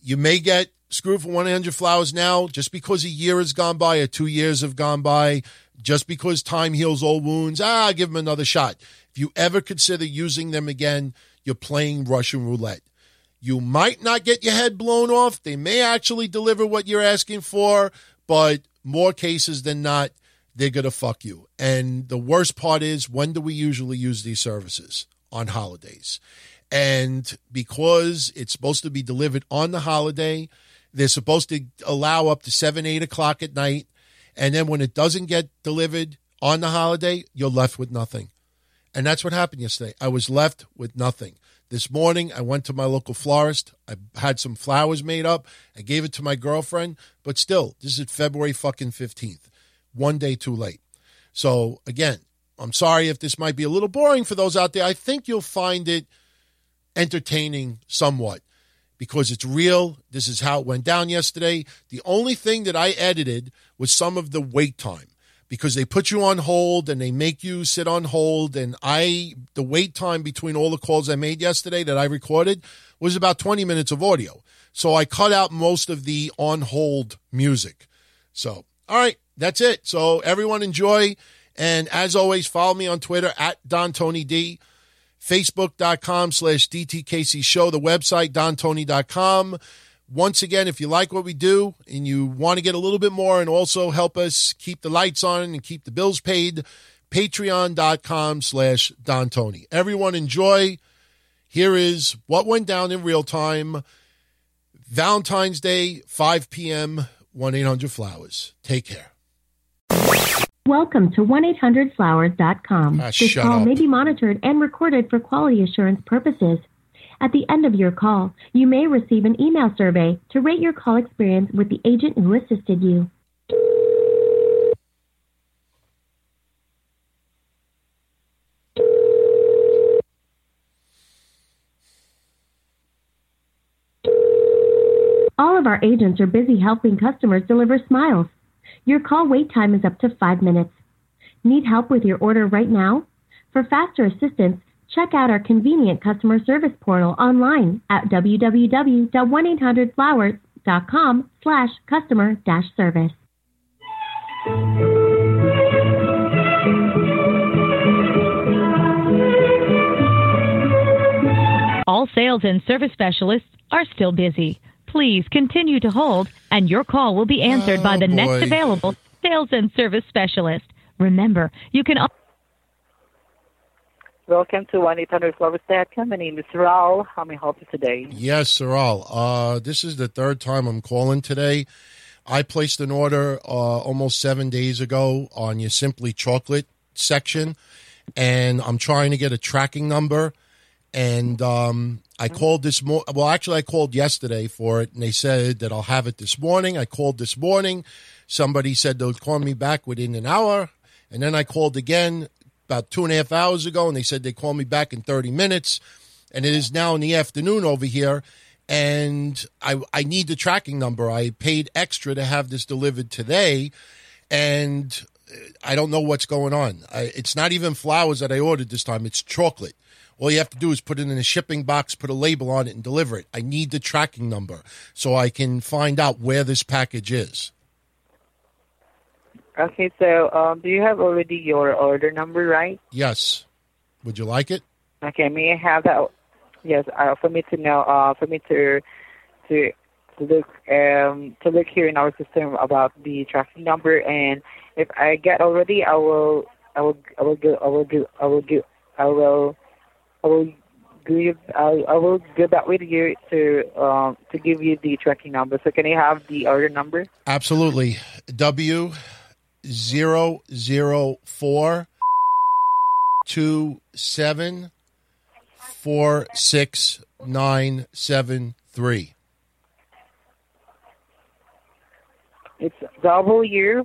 you may get screwed for one eight hundred Flowers now, just because a year has gone by or two years have gone by, just because time heals all wounds, ah, give them another shot. If you ever consider using them again, you're playing Russian roulette. You might not get your head blown off. They may actually deliver what you're asking for, but more cases than not, they're going to fuck you. And the worst part is, when do we usually use these services? On holidays. And because it's supposed to be delivered on the holiday, they're supposed to allow up to seven, eight o'clock at night. And then when it doesn't get delivered on the holiday, you're left with nothing. And that's what happened yesterday. I was left with nothing. This morning, I went to my local florist. I had some flowers made up. I gave it to my girlfriend. But still, this is February fucking fifteenth. One day too late. So, again, I'm sorry if this might be a little boring for those out there. I think you'll find it entertaining somewhat, because it's real. This is how it went down yesterday. The only thing that I edited was some of the wait time, because they put you on hold and they make you sit on hold. And I, the wait time between all the calls I made yesterday that I recorded was about twenty minutes of audio. So I cut out most of the on hold music. So, all right, that's it. So everyone enjoy. And as always, follow me on Twitter at Don Tony D. Facebook.com slash DTKC show, the website, Don Tony dot com. Once again, if you like what we do and you want to get a little bit more and also help us keep the lights on and keep the bills paid, Patreon.com slash DonTony. Everyone enjoy. Here is what went down in real time. Valentine's Day, five p.m., one eight hundred Flowers. Take care. Welcome to one eight hundred flowers dot com. Ah, this call up. May be monitored and recorded for quality assurance purposes. At the end of your call, you may receive an email survey to rate your call experience with the agent who assisted you. All of our agents are busy helping customers deliver smiles. Your call wait time is up to five minutes. Need help with your order right now? For faster assistance, check out our convenient customer service portal online at www.one eight hundred flowers.com slash customer dash service. All sales and service specialists are still busy. Please continue to hold, and your call will be answered oh, by the boy. next available sales and service specialist. Remember, you can... Welcome to one eight hundred flowers dot com. My name is Saral. How may I help you today? Yes, Saral. Uh, this is the third time I'm calling today. I placed an order uh, almost seven days ago on your Simply Chocolate section, and I'm trying to get a tracking number. And um, I called this morning. Well, actually, I called yesterday for it, and they said that I'll have it this morning. I called this morning. Somebody said they'll call me back within an hour. And then I called again about two and a half hours ago, and they said they'd call me back in thirty minutes. and it is now in the afternoon over here, and I I need the tracking number. I paid extra to have this delivered today, and I don't know what's going on. I, it's not even flowers that I ordered this time. It's chocolate. All you have to do is put it in a shipping box, put a label on it, and deliver it. I need the tracking number so I can find out where this package is. Okay, so um, do you have already your order number, right? Yes. Would you like it? Okay, may I have that? Yes, uh, for me to know, uh, for me to to to look um, to look here in our system about the tracking number, and if I get already, I will, I will, I will go, I will go, I will go, I will, I will give, I, I will go back with you to um, to give you the tracking number. So can I have the order number? Absolutely. W zero zero four two seven. Four six nine seven three. It's W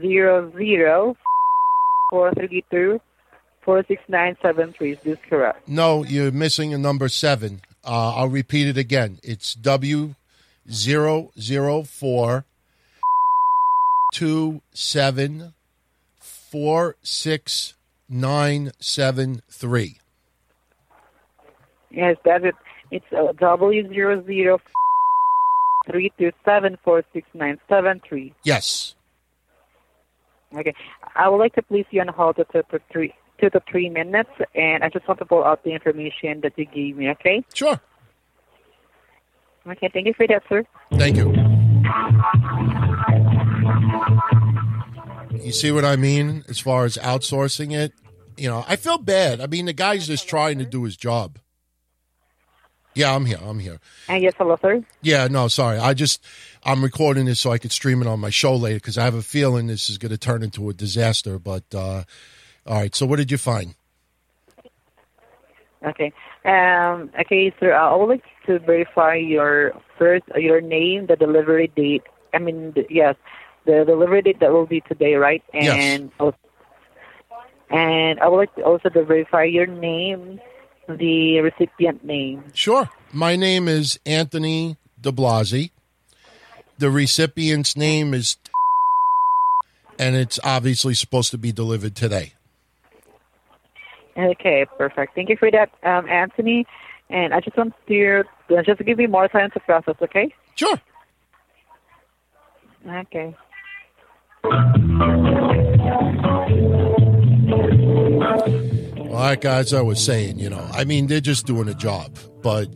zero zero four three two four six nine seven three. Is this correct? No, you're missing a number seven. Uh, I'll repeat it again. It's W zero zero four two seven four six nine seven three. Yes, that's it. It's uh, W zero zero three two seven four six nine seven three. Yes. Okay, I would like to place you on hold for two to three, two to three minutes, and I just want to pull out the information that you gave me. Okay. Sure. Okay. Thank you for that, sir. Thank you. You see what I mean as far as outsourcing it? You know, I feel bad. I mean, the guy's just trying to do his job. Yeah, I'm here. I'm here. And yes, hello, sir? Yeah, no, sorry. I just, I'm recording this so I could stream it on my show later because I have a feeling this is going to turn into a disaster. But, uh, all right, so what did you find? Okay. Um, okay, sir, I would like to verify your first, your name, the delivery date. I mean, the, yes, the delivery date that will be today, right? And, yes. And I would like to also to verify your name. The recipient name. Sure. My name is Anthony de Blasi. The recipient's name is and it's obviously supposed to be delivered today. Okay, perfect. Thank you for that, um, Anthony. And I just want to just give you more time to process, okay? Sure. Okay. Well, all right, guys, I was saying, you know, I mean, they're just doing a job. But,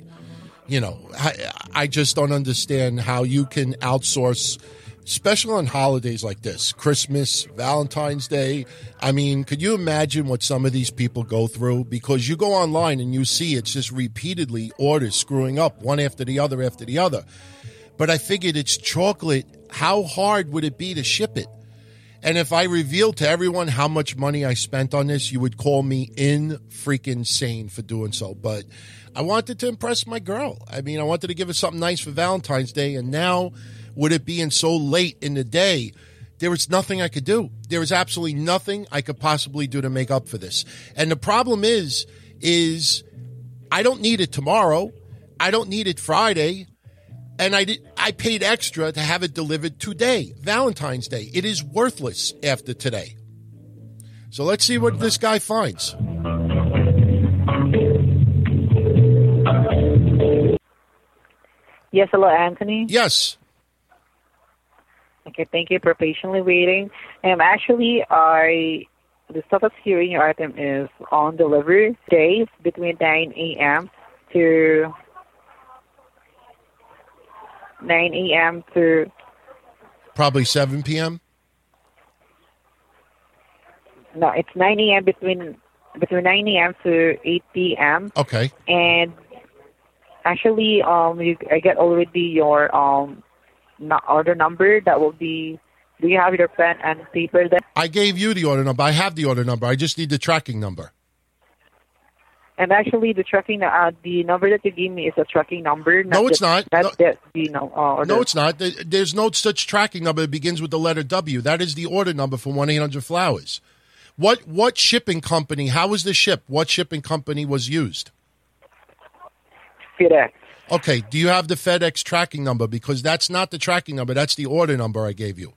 you know, I, I just don't understand how you can outsource, especially on holidays like this, Christmas, Valentine's Day. I mean, could you imagine what some of these people go through? Because you go online and you see it's just repeatedly orders screwing up one after the other after the other. But I figured it's chocolate. How hard would it be to ship it? And if I revealed to everyone how much money I spent on this, you would call me in freaking sane for doing so. But I wanted to impress my girl. I mean, I wanted to give her something nice for Valentine's Day. And now, with it being so late in the day, there was nothing I could do. There was absolutely nothing I could possibly do to make up for this. And the problem is, is I don't need it tomorrow. I don't need it Friday. And I did, I paid extra to have it delivered today, Valentine's Day. It is worthless after today. So let's see what this guy finds. Yes, hello, Anthony? Yes. Okay, thank you for patiently waiting. Um, actually, I the stuff that's here in your item is on delivery days between nine a.m. to... nine a.m. to... Probably seven p.m.? No, it's nine a.m. between between nine a.m. to eight p.m. Okay. And actually, um, you, I get already your um order number. That will be... Do you have your pen and paper there? I gave you the order number. I have the order number. I just need the tracking number. And actually, the tracking, uh, the number that you gave me is a tracking number. Not no, it's that, not. Not no. That, you know, uh, no, it's not. There's no such tracking number. It begins with the letter W. That is the order number for one eight hundred flowers. What what shipping company, how was this shipped? What shipping company was used? FedEx. Okay, do you have the FedEx tracking number? Because that's not the tracking number. That's the order number I gave you.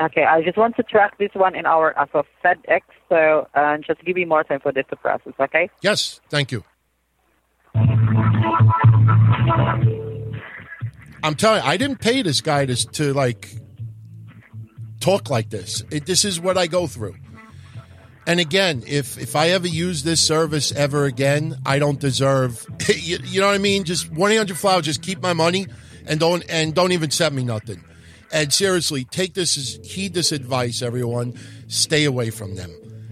Okay, I just want to track this one in our app of FedEx, so uh, just give me more time for this to process, okay? Yes, thank you. I'm telling you, I didn't pay this guy to, to like, talk like this. It, this is what I go through. And again, if, if I ever use this service ever again, I don't deserve... You, you know what I mean? Just one eight hundred Flowers, just keep my money and don't and don't even send me nothing. And seriously, take this as, heed this advice, everyone. Stay away from them.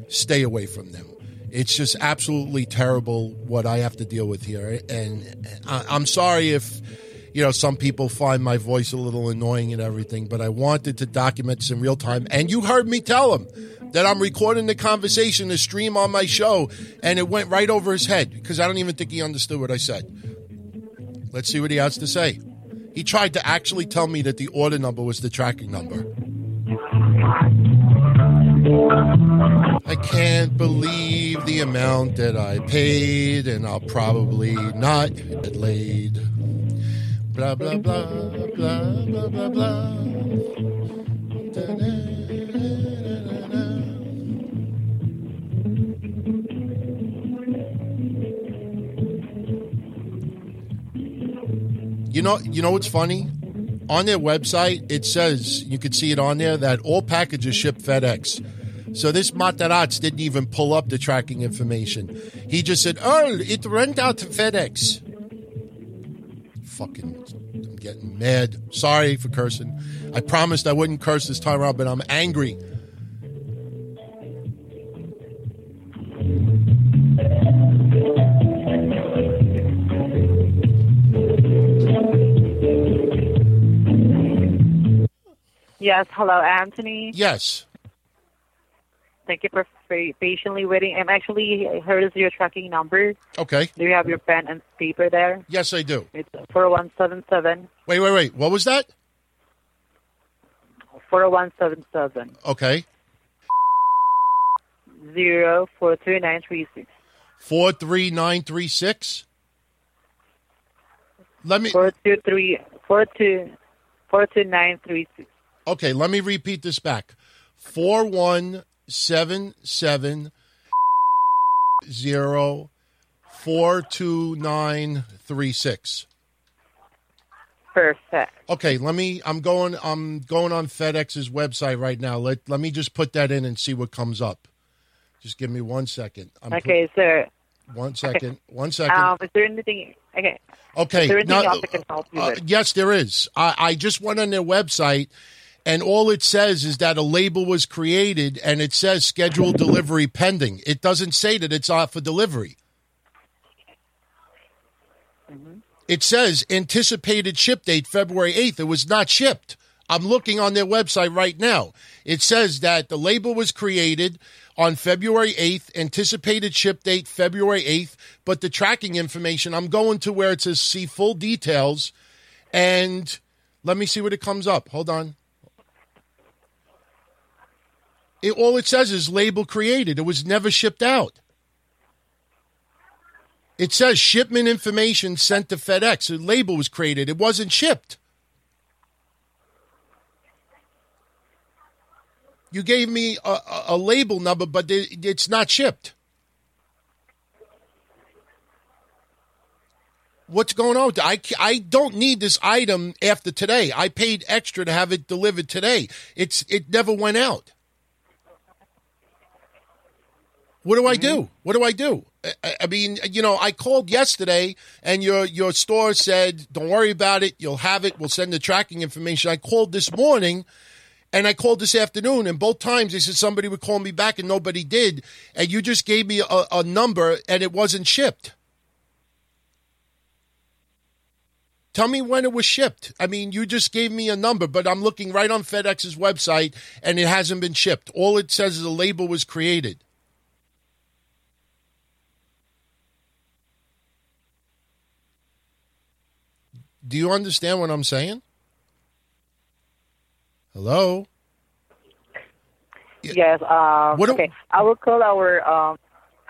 Stay away from them. It's just absolutely terrible what I have to deal with here. And I, I'm sorry if, you know, some people find my voice a little annoying and everything, but I wanted to document this in real time. And you heard me tell him that I'm recording the conversation, the stream on my show, and it went right over his head because I don't even think he understood what I said. Let's see what he has to say. He tried to actually tell me that the order number was the tracking number. I can't believe the amount that I paid, and I'll probably not get laid. Blah, blah, blah, blah, blah, blah, blah. You know, you know what's funny? On their website, it says, you can see it on there, that all packages ship FedEx. So this Mataraz didn't even pull up the tracking information. He just said, oh, it went out to FedEx. Fucking, I'm getting mad. Sorry for cursing. I promised I wouldn't curse this time around, but I'm angry. Yes, hello, Anthony. Yes. Thank you for patiently waiting. I'm actually, here's your tracking number. Okay. Do you have your pen and paper there? Yes, I do. It's four one seven seven. Wait, wait, wait. What was that? four one seven seven. Okay. zero four three nine three six. four three nine three six? Let me... four two three, four two, four two nine three six. Okay, let me repeat this back. four one seven seven zero four two nine three six. Perfect. Okay, let me I'm going I'm going on FedEx's website right now. Let let me just put that in and see what comes up. Just give me one second. I'm okay, put, sir. One second. Okay. One second. Um, is there anything okay. Okay. Is there anything now, else I can help you uh, with? Yes, there is. I, I just went on their website. And all it says is that a label was created, and it says scheduled delivery pending. It doesn't say that it's out for delivery. Mm-hmm. It says anticipated ship date, February eighth. It was not shipped. I'm looking on their website right now. It says that the label was created on February eighth, anticipated ship date, February eighth, but the tracking information, I'm going to where it says see full details, and let me see what it comes up. Hold on. It, all it says is label created. It was never shipped out. It says shipment information sent to FedEx. The label was created. It wasn't shipped. You gave me a, a, a label number, but it, it's not shipped. What's going on? I, I don't need this item after today. I paid extra to have it delivered today. It's it never went out. What do I do? What do I do? I, I mean, you know, I called yesterday and your your store said, don't worry about it. You'll have it. We'll send the tracking information. I called this morning and I called this afternoon. And both times they said somebody would call me back and nobody did. And you just gave me a, a number and it wasn't shipped. Tell me when it was shipped. I mean, you just gave me a number, but I'm looking right on FedEx's website and it hasn't been shipped. All it says is a label was created. Do you understand what I'm saying? Hello? Yes. Um, okay. I will call our. Um,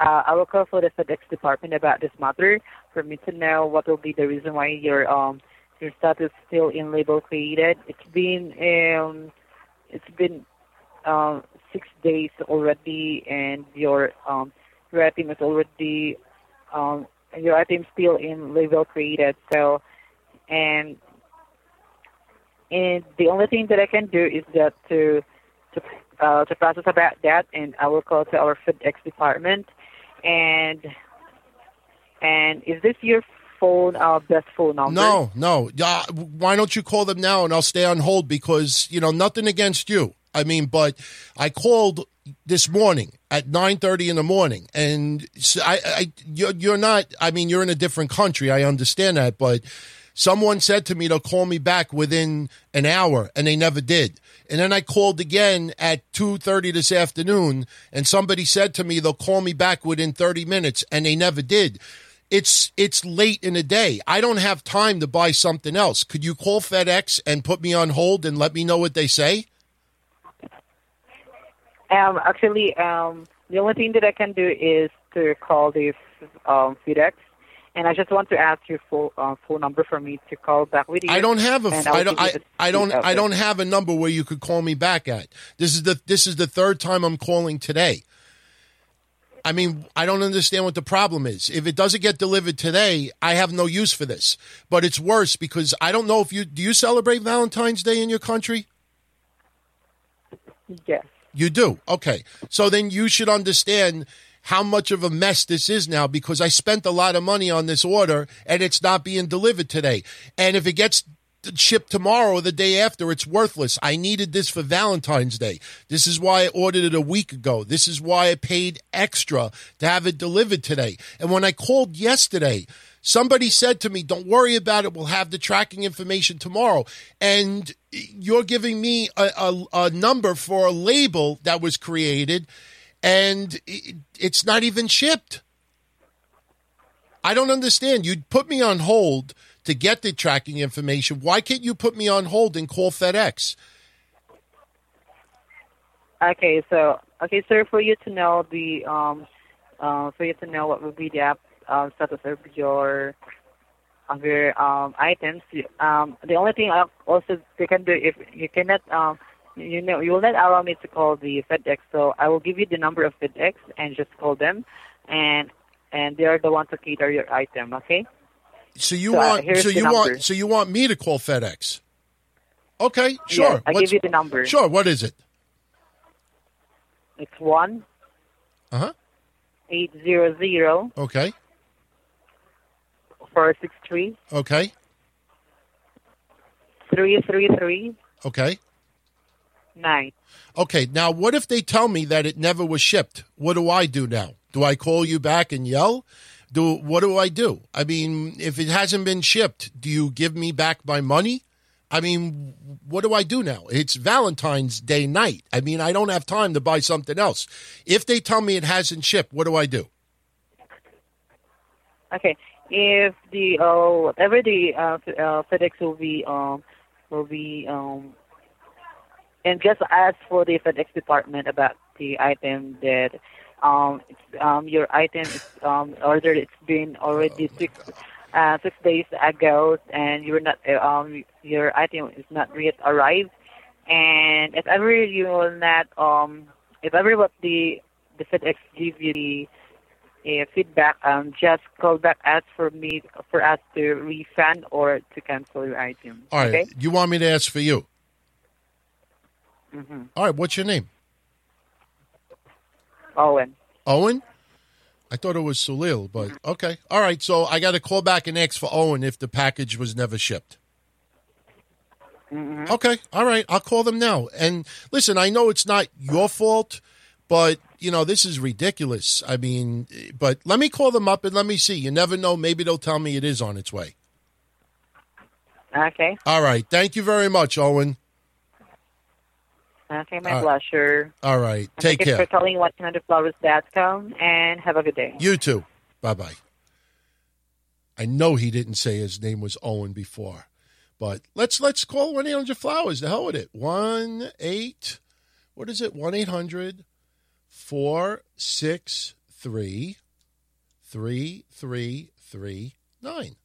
uh, I will call for the FedEx department about this matter. for me to know what will be the reason why your um your stuff is still in label created. It's been um it's been um six days already, and your um your item is already um your item still in label created. So and and the only thing that I can do is that to to uh, to process about that, and I will call to our FedEx department. And and is this your phone, uh, best phone number? No, no. Uh, why don't you call them now, and I'll stay on hold because, you know, nothing against you. I mean, but I called this morning at nine thirty in the morning, and I, I you're, you're not, I mean, you're in a different country. I understand that, but someone said to me they'll call me back within an hour, and they never did. And then I called again at two thirty this afternoon, and somebody said to me they'll call me back within thirty minutes, and they never did. It's it's late in the day. I don't have time to buy something else. Could you call FedEx and put me on hold and let me know what they say? Um, actually, um, the only thing that I can do is to call this um, FedEx. And I just want to ask your full uh, phone number for me to call back with you. I don't have a f- I don't I, I don't I don't have a number where you could call me back at. This is the this is the third time I'm calling today. I mean, I don't understand what the problem is. If it doesn't get delivered today, I have no use for this. But it's worse because I don't know if you do you celebrate Valentine's Day in your country? Yes. You do. Okay. So then you should understand how much of a mess this is now, because I spent a lot of money on this order and it's not being delivered today. And if it gets shipped tomorrow or the day after, it's worthless. I needed this for Valentine's Day. This is why I ordered it a week ago. This is why I paid extra to have it delivered today. And when I called yesterday, somebody said to me, don't worry about it. We'll have the tracking information tomorrow. And you're giving me a, a, a number for a label that was created, and it's not even shipped. I don't understand. You put me on hold to get the tracking information. Why can't you put me on hold and call FedEx? Okay, so okay, sir, for you to know the um, uh, for you to know what would be the app uh, status of your of your um items. Um, the only thing I also you can do if you cannot um. You know, you will not allow me to call the FedEx, so I will give you the number of FedEx and just call them, and and they are the ones to cater your item. Okay. So you so, want, uh, so you numbers. want, so you want me to call FedEx? Okay, sure. Yes, I'll Let's, give you the number. Sure. What is it? It's one. Uh huh. Eight zero zero. Okay. Four six three. Okay. Three three three. Okay. Nine. Okay, now what if they tell me that it never was shipped? What do I do now? Do I call you back and yell? Do what do I do? I mean, if it hasn't been shipped, do you give me back my money? I mean, what do I do now? It's Valentine's Day night. I mean, I don't have time to buy something else. If they tell me it hasn't shipped, what do I do? Okay, if the uh, whatever the uh, uh, FedEx will be um, will be. Um, And just ask for the FedEx department about the item that um, it's, um, your item is um, ordered. It's been already oh six, uh, six days ago, and you're not uh, um, your item is not yet arrived. And if ever you will not, um, if ever what the the FedEx give you the uh, feedback, um, just call back us for me for us to refund or to cancel your item. All right, okay? You want me to ask for you? Mm-hmm. All right, what's your name? Owen. Owen? I thought it was Sulil, but okay. All right, so I got to call back and ask for Owen if the package was never shipped. Mm-hmm. Okay, all right, I'll call them now. And listen, I know it's not your fault, but, you know, this is ridiculous. I mean, but let me call them up and let me see. You never know. Maybe they'll tell me it is on its way. Okay. All right, thank you very much, Owen. Okay, my All right. pleasure. All right, and take care. Thank you for calling one eight hundred flowers dot com, and have a good day. You too. Bye-bye. I know he didn't say his name was Owen before, but let's let's call one eight hundred flowers. The hell with it. one eight, what is it? one eight hundred four six three three three three nine.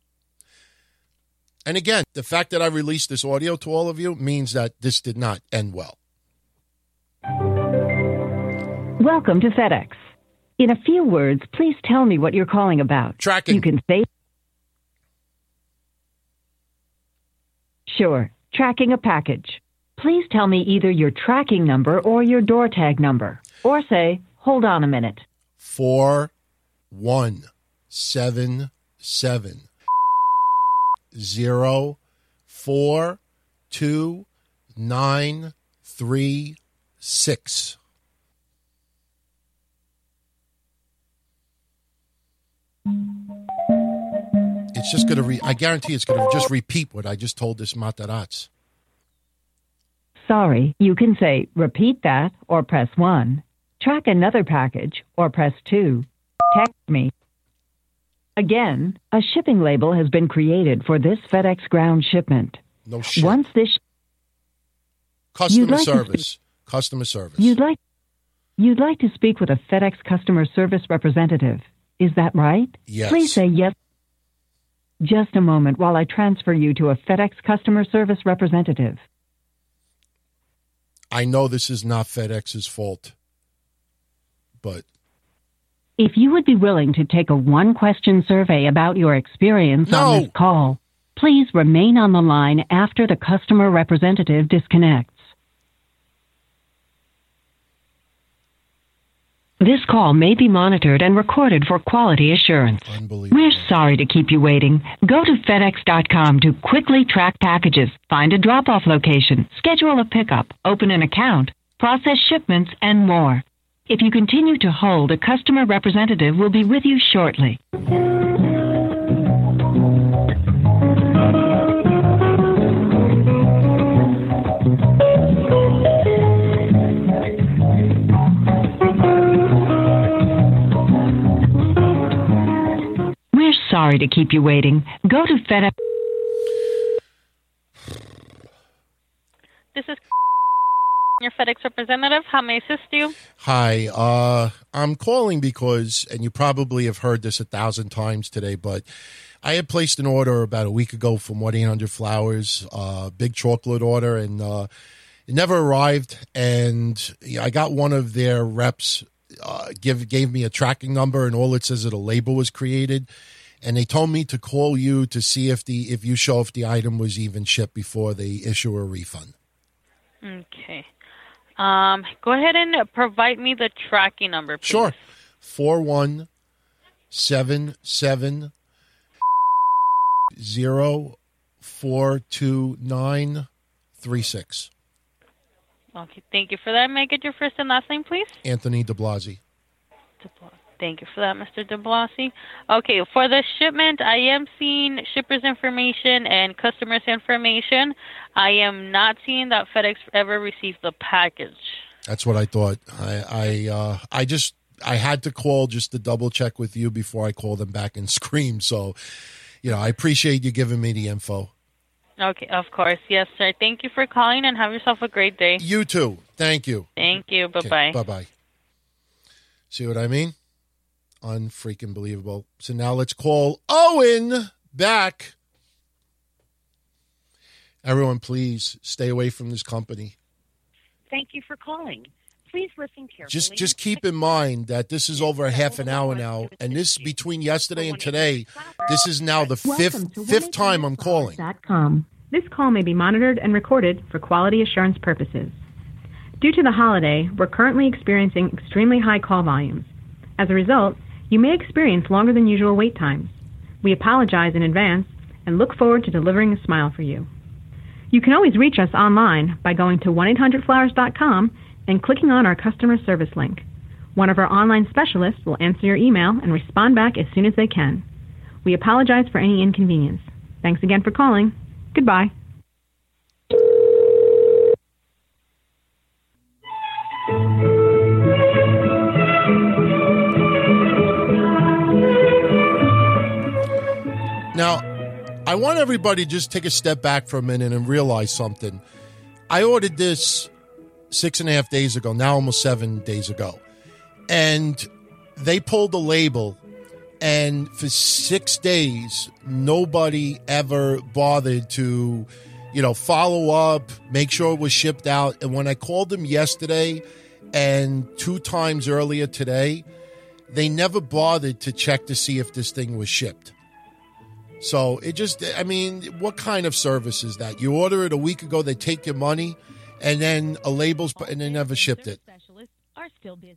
And again, the fact that I released this audio to all of you means that this did not end well. Welcome to FedEx. In a few words, please tell me what you're calling about. Tracking. You can say... Sure. Tracking a package. Please tell me either your tracking number or your door tag number. Or say, hold on a minute. four one seven seven Zero, four, two, nine, three, six. It's just going to re- I guarantee it's going to just repeat what I just told this Mataraz. Sorry, you can say repeat that or press one. Track another package or press two. Text me. Again, a shipping label has been created for this FedEx ground shipment. No shit. Once this... Sh- customer like service. Speak- customer service. You'd like, you'd like to speak with a FedEx customer service representative. Is that right? Yes. Please say yes. Just a moment while I transfer you to a FedEx customer service representative. I know this is not FedEx's fault, but... If you would be willing to take a one-question survey about your experience no. on this call, please remain on the line after the customer representative disconnects. This call may be monitored and recorded for quality assurance. We're sorry to keep you waiting. Go to FedEx dot com to quickly track packages, find a drop-off location, schedule a pickup, open an account, process shipments, and more. If you continue to hold, a customer representative will be with you shortly. We're sorry to keep you waiting. Go to FedEx. This is... Your FedEx representative, how may I assist you? Hi, uh, I'm calling because, and you probably have heard this a thousand times today, but I had placed an order about a week ago from one eight hundred Flowers, uh, big chocolate order, and uh, it never arrived, and I got one of their reps uh, give gave me a tracking number, and all it says is a label was created, and they told me to call you to see if the if you show if the item was even shipped before they issue a refund. Okay. Um, go ahead and provide me the tracking number, please. Sure. four one seven seven zero four two nine three six. Okay, thank you for that. May I get your first and last name, please? Anthony de Blasi. Thank you for that, Mister de Blasi. Okay, for the shipment, I am seeing shipper's information and customer's information. I am not seeing that FedEx ever received the package. That's what I thought. I I, uh, I just I had to call just to double check with you before I call them back and scream. So, you know, I appreciate you giving me the info. Okay, of course. Yes, sir. Thank you for calling and have yourself a great day. You too. Thank you. Thank you. Bye-bye. Okay, bye-bye. See what I mean? Unfreaking believable. So now let's call Owen back. Everyone, please stay away from this company. Thank you for calling. Please listen carefully. Just, just keep in mind that this is over half an hour now, and this between yesterday and today, this is now the fifth fifth time I'm calling. This call may be monitored and recorded for quality assurance purposes. Due to the holiday, we're currently experiencing extremely high call volumes. As a result, you may experience longer than usual wait times. We apologize in advance and look forward to delivering a smile for you. You can always reach us online by going to one eight hundred flowers dot com and clicking on our customer service link. One of our online specialists will answer your email and respond back as soon as they can. We apologize for any inconvenience. Thanks again for calling. Goodbye. Now, I want everybody to just take a step back for a minute and realize something. I ordered this six and a half days ago, now almost seven days ago. And they pulled the label And for six days, nobody ever bothered to, you know, follow up, make sure it was shipped out. And when I called them yesterday and two times earlier today, they never bothered to check to see if this thing was shipped. So it just, I mean, what kind of service is that? You order it a week ago, they take your money, and then a label's, and they never shipped it.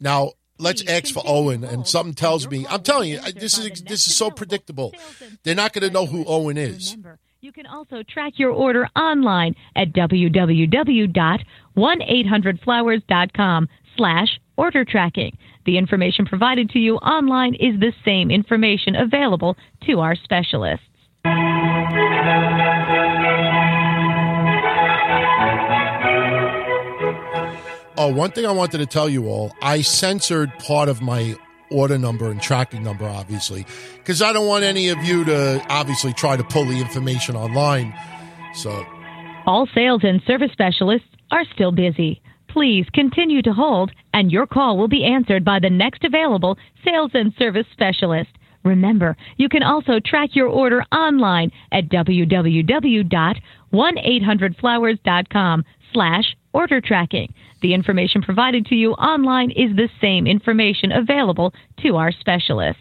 Now, let's ask for Owen, and something tells me, I'm telling you, this is this is so predictable. They're not going to know who Owen is. You can also track your order online at w w w dot one eight hundred flowers dot com slash order tracking. The information provided to you online is the same information available to our specialists. Oh, one thing I wanted to tell you all, I censored part of my order number and tracking number, obviously, because I don't want any of you to obviously try to pull the information online. So, all sales and service specialists are still busy. Please continue to hold, and your call will be answered by the next available sales and service specialist. Remember, you can also track your order online at w w w dot one eight hundred flowers dot com slash order tracking. The information provided to you online is the same information available to our specialists.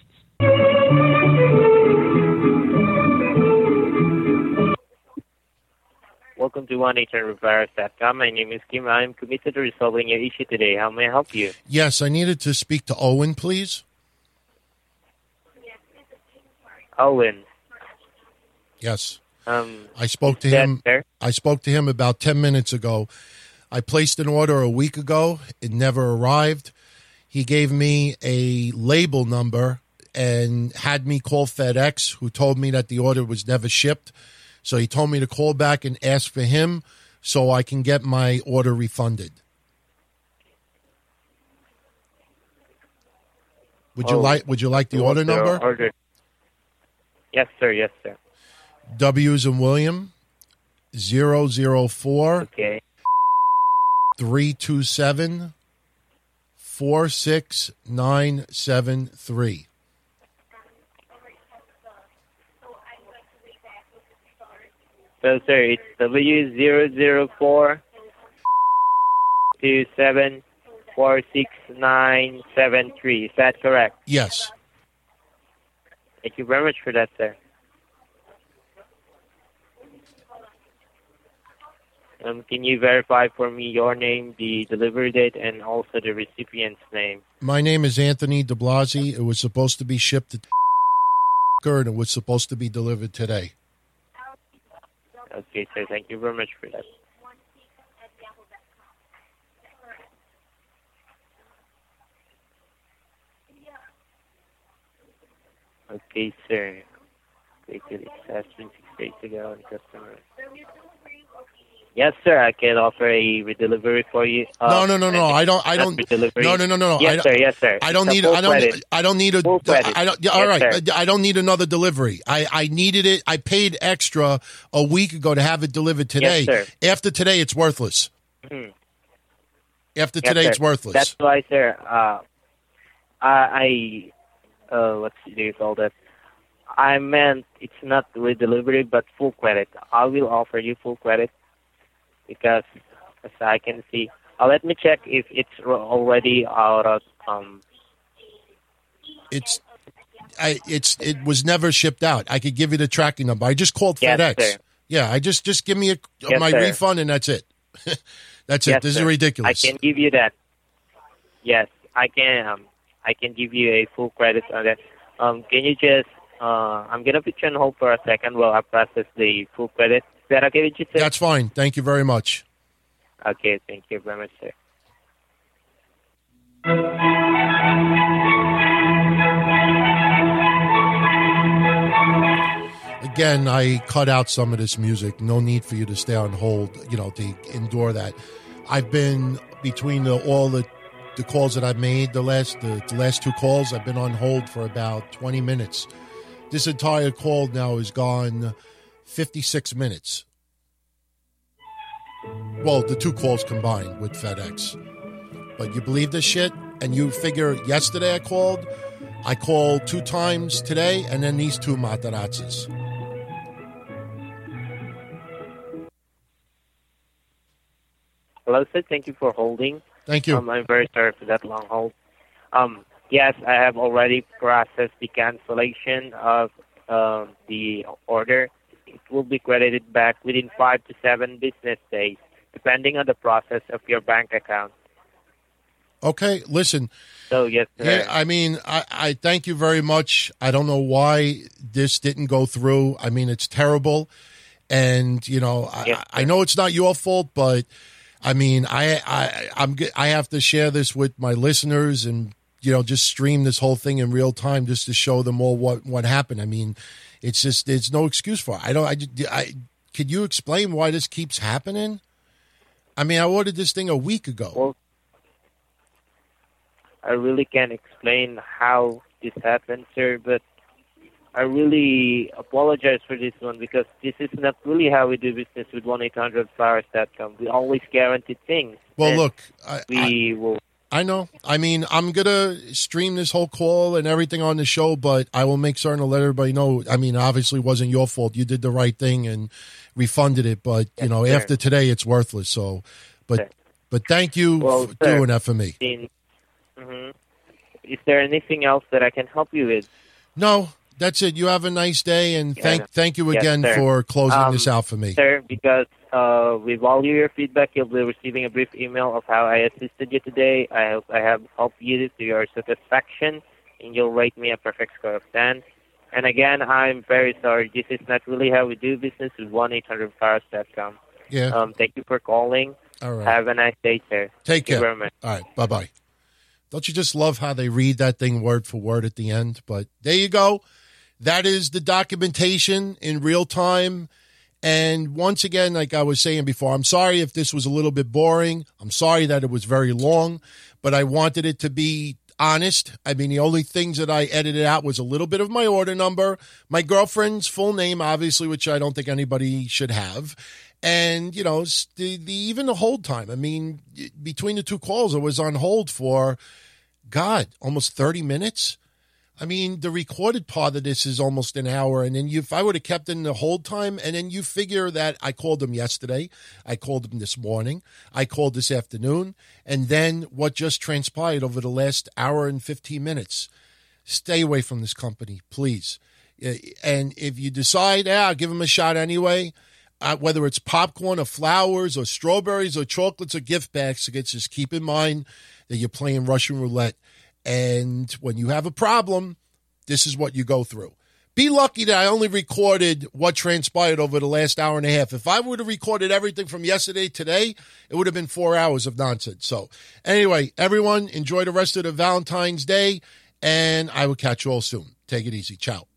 Welcome to one eight hundred flowers dot com. My name is Kim. I am committed to resolving your issue today. How may I help you? Yes, I needed to speak to Owen, please. Owen. Yes. Um, I spoke to him. Fair? I spoke to him about ten minutes ago. I placed an order a week ago. It never arrived. He gave me a label number and had me call FedEx, who told me that the order was never shipped. So he told me to call back and ask for him so I can get my order refunded. Would oh, you like Would you like the order number? Order. Yes, sir. Yes, sir. W's and William, zero zero four. Okay. Three two seven four six nine seven three. So, sir, it's W zero zero four two seven four six nine seven three. Is that correct? Yes. Thank you very much for that, sir. Um, can you verify for me your name, the delivery date, and also the recipient's name? My name is Anthony de Blasi. It was supposed to be shipped to and it was supposed to be delivered today. Okay, sir. Thank you very much for that. Okay, sir. They could accept six days ago and customer. Yes, sir. I can offer a redelivery for you. Uh, no, no, no, no. I don't. I don't. No, no, no, no, no. Yes, sir. Yes, sir. I don't need. I don't. I don't need a. I don't. All right. I don't need another delivery. I, I needed it. I paid extra a week ago to have it delivered today. Yes, sir. After today, it's worthless. Mm-hmm. After yes, today, sir. It's worthless. That's why, sir. Uh, I. Uh, let's see. There's all that. I meant it's not redelivery, but full credit. I will offer you full credit. Because, as I can see, uh, let me check if it's already out of. Um, it's, I it's it was never shipped out. I could give you the tracking number. I just called yes, FedEx. Sir. Yeah, I just just give me a, yes, my sir. refund and that's it. That's yes, it. This sir. is ridiculous. I can give you that. Yes, I can. Um, I can give you a full credit on that. Um, can you just? Uh, I'm gonna put you on hold for a second while I process the full credit. Is that okay with you, sir? That's fine. Thank you very much. Okay, thank you very much, sir. Again, I cut out some of this music. No need for you to stay on hold, you know, to endure that. I've been between the, all the, the calls that I've made, the last the, the last two calls, I've been on hold for about twenty minutes. This entire call now is gone fifty-six minutes. Well, the two calls combined with FedEx. But you believe this shit? And you figure yesterday I called I called two times today, and then these two matarazzas. Hello, Sid. Thank you for holding. Thank you. Um, I'm very sorry for that long hold. Um, yes, I have already processed the cancellation of uh, the order. It will be credited back within five to seven business days, depending on the process of your bank account. Okay, listen. So, yes, sir. Yeah, I mean, I, I thank you very much. I don't know why this didn't go through. I mean, it's terrible. And, you know, yes, I, I know it's not your fault, but, I mean, I, I, I'm, I have to share this with my listeners and, you know, just stream this whole thing in real time just to show them all what, what happened. I mean, it's just, there's no excuse for it. I don't, I, I, could you explain why this keeps happening? I mean, I ordered this thing a week ago. Well, I really can't explain how this happened, sir, but I really apologize for this one because this is not really how we do business with one eight hundred flowers dot com. We always guarantee things. Well, look, I, we I, will. I know. I mean, I'm going to stream this whole call and everything on the show, but I will make certain to let everybody know. I mean, obviously it wasn't your fault. You did the right thing and refunded it, but, you yes, know, sir. After today it's worthless. So, but sir. but thank you well, for sir, doing that for me. In, Mm-hmm. Is there anything else that I can help you with? No, that's it. You have a nice day, and thank yeah, thank you again yes, for closing um, this out for me. Sir, because uh, with all your feedback, you'll be receiving a brief email of how I assisted you today. I hope I have helped you to your satisfaction, and you'll rate me a perfect score of ten. And again, I'm very sorry. This is not really how we do business with one eight hundred flowers dot com. Yeah. Um, thank you for calling. All right. Have a nice day, sir. Take thank care. You very much. All right. Bye-bye. Don't you just love how they read that thing word for word at the end? But there you go. That is the documentation in real time. And once again, like I was saying before, I'm sorry if this was a little bit boring. I'm sorry that it was very long, but I wanted it to be honest. I mean, the only things that I edited out was a little bit of my order number, my girlfriend's full name, obviously, which I don't think anybody should have. And, you know, the, the even the hold time. I mean, between the two calls, I was on hold for, God, almost thirty minutes. I mean, the recorded part of this is almost an hour. And then you, if I would have kept in the hold time, and then you figure that I called them yesterday, I called them this morning, I called this afternoon, and then what just transpired over the last hour and fifteen minutes. Stay away from this company, please. And if you decide, yeah, I'll give them a shot anyway, Uh, whether it's popcorn or flowers or strawberries or chocolates or gift baskets, just keep in mind that you're playing Russian roulette. And when you have a problem, this is what you go through. Be lucky that I only recorded what transpired over the last hour and a half. If I would have recorded everything from yesterday to today, it would have been four hours of nonsense. So anyway, everyone, enjoy the rest of the Valentine's Day, and I will catch you all soon. Take it easy. Ciao.